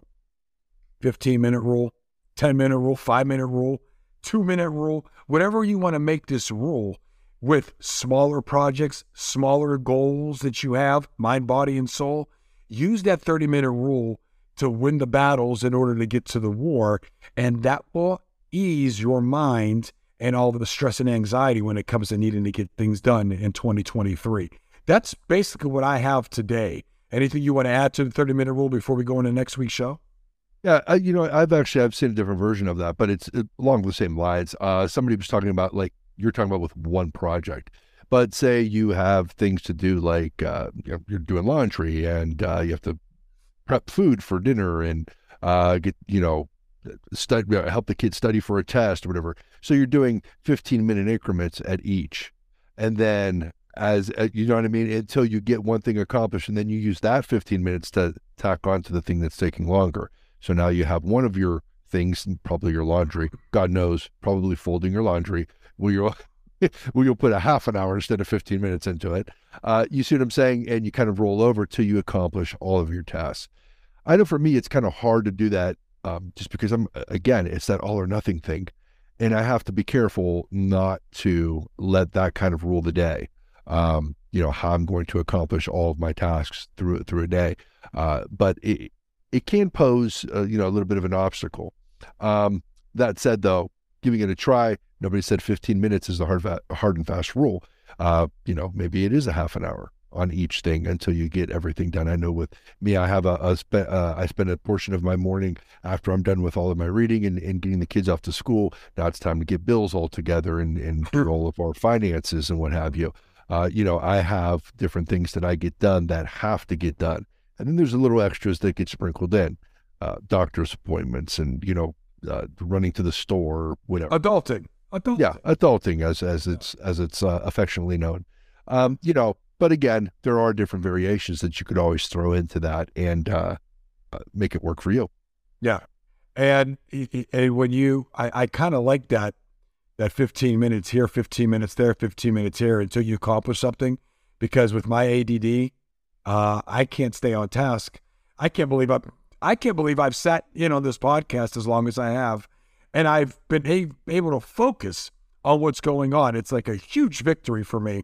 fifteen minute rule, ten minute rule, five minute rule, two minute rule, whatever you want to make this rule with smaller projects, smaller goals that you have, mind, body, and soul. Use that thirty minute rule to win the battles in order to get to the war, and that will ease your mind and all of the stress and anxiety when it comes to needing to get things done in twenty twenty-three. That's basically what I have today. Anything you want to add to the thirty minute rule before we go into next week's show? Yeah, I, you know, I've actually, I've seen a different version of that, but it's along the same lines. Uh, somebody was talking about, like, you're talking about with one project. But say you have things to do, like uh, you're doing laundry and uh, you have to prep food for dinner and uh, get, you know, study, help the kids study for a test or whatever. So you're doing fifteen minute increments at each. And then as, you know what I mean, until you get one thing accomplished, and then you use that fifteen minutes to tack on to the thing that's taking longer. So now you have one of your things, probably your laundry, God knows, probably folding your laundry, where you're... well, you'll put a half an hour instead of fifteen minutes into it. Uh, you see what I'm saying? And you kind of roll over till you accomplish all of your tasks. I know for me, it's kind of hard to do that um, just because I'm, again, it's that all or nothing thing. And I have to be careful not to let that kind of rule the day. Um, you know, how I'm going to accomplish all of my tasks through, through a day. Uh, but it, it can pose, uh, you know, a little bit of an obstacle. Um, that said, though, giving it a try. Nobody said fifteen minutes is the hard, hard and fast rule. Uh, you know, maybe it is a half an hour on each thing until you get everything done. I know with me, I have a, a spe uh, I spend a portion of my morning after I'm done with all of my reading and, and getting the kids off to school. Now it's time to get bills all together and, and do all of our finances and what have you. Uh, you know, I have different things that I get done that have to get done. And then there's the little extras that get sprinkled in, uh, doctor's appointments and, you know, uh, running to the store, whatever. Adulting. Adulting. Yeah, adulting, as as it's as it's uh, affectionately known, um, you know. But again, there are different variations that you could always throw into that and uh, uh, make it work for you. Yeah, and, and when you, I, I kind of like that that fifteen minutes here, fifteen minutes there, fifteen minutes here until you accomplish something. Because with my A D D, uh, I can't stay on task. I can't believe I I can't believe I've sat in on this podcast as long as I have. And I've been able to focus on what's going on. It's like a huge victory for me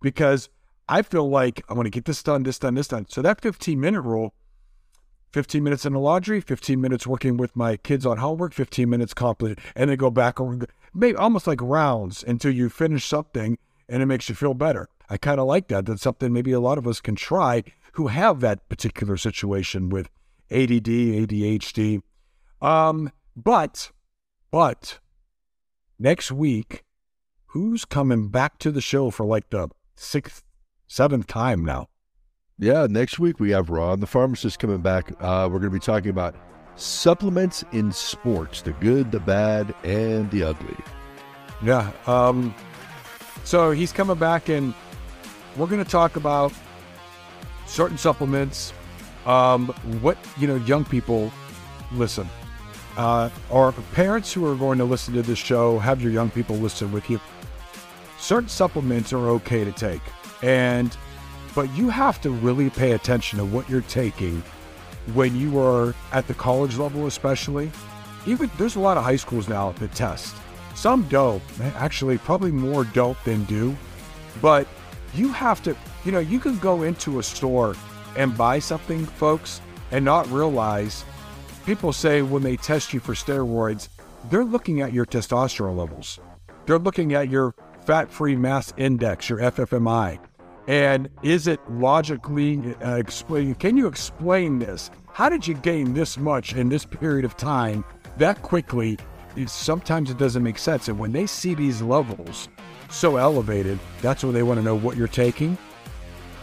because I feel like I want to get this done, this done, this done. So that fifteen minute rule, fifteen minutes in the laundry, fifteen minutes working with my kids on homework, fifteen minutes complete, and then go back over, maybe almost like rounds until you finish something and it makes you feel better. I kind of like that. That's something maybe a lot of us can try who have that particular situation with A D D, A D H D. Um, but, but next week, who's coming back to the show for like the sixth, seventh time now? Yeah, next week we have Ron, the pharmacist, coming back. Uh, we're going to be talking about supplements in sports, the good, the bad, and the ugly. Yeah. Um, so he's coming back, and we're going to talk about certain supplements, um, what, you know, young people listen, uh, or parents who are going to listen to this show, have your young people listen with you. Certain supplements are okay to take, and but you have to really pay attention to what you're taking when you are at the college level, especially. Even there's a lot of high schools now that test. Some don't, actually, probably more don't than do. But you have to, you know, you can go into a store and buy something, folks, and not realize. People say when they test you for steroids, they're looking at your testosterone levels. They're looking at your fat-free mass index, your F F M I. And is it logically uh, explained? Can you explain this? How did you gain this much in this period of time that quickly? It, sometimes it doesn't make sense. And when they see these levels so elevated, that's when they want to know what you're taking,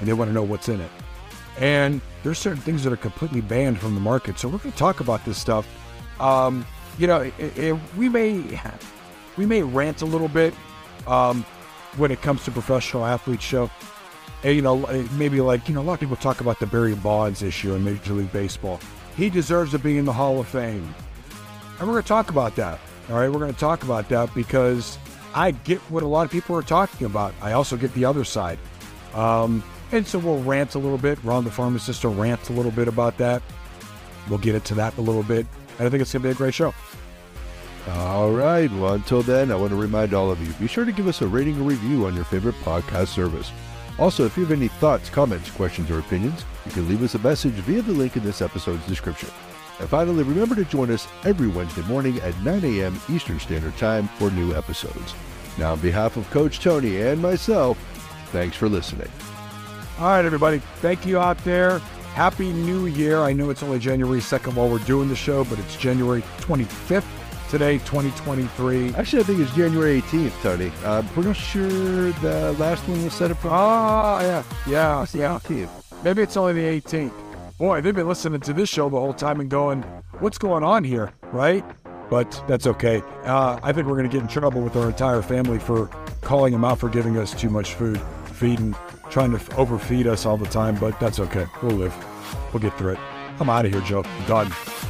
and they want to know what's in it. And there's certain things that are completely banned from the market. So we're going to talk about this stuff. Um, you know, it, it, we may we may rant a little bit um, when it comes to professional athletes show. And, you know, maybe like, you know, a lot of people talk about the Barry Bonds issue in Major League Baseball. He deserves to be in the Hall of Fame. And we're going to talk about that. All right. We're going to talk about that because I get what a lot of people are talking about. I also get the other side. Um, and so we'll rant a little bit. Ron, the pharmacist, will rant a little bit about that. We'll get into that in a little bit. And I think it's going to be a great show. All right. Well, until then, I want to remind all of you, be sure to give us a rating or review on your favorite podcast service. Also, if you have any thoughts, comments, questions, or opinions, you can leave us a message via the link in this episode's description. And finally, remember to join us every Wednesday morning at nine a.m. Eastern Standard Time for new episodes. Now, on behalf of Coach Tony and myself, thanks for listening. All right, everybody. Thank you out there. Happy New Year. I know it's only January second while we're doing the show, but it's January twenty-fifth. Today, twenty twenty-three. Actually, I think it's January eighteenth, Tony. I'm pretty sure the last one was set up for... Oh, yeah. Yeah. It's the eighteenth. Maybe it's only the eighteenth. Boy, they've been listening to this show the whole time and going, what's going on here, right? But that's okay. Uh, I think we're going to get in trouble with our entire family for calling them out for giving us too much food, feeding, trying to overfeed us all the time, but that's okay. We'll live. We'll get through it. I'm out of here, Joe. I'm done.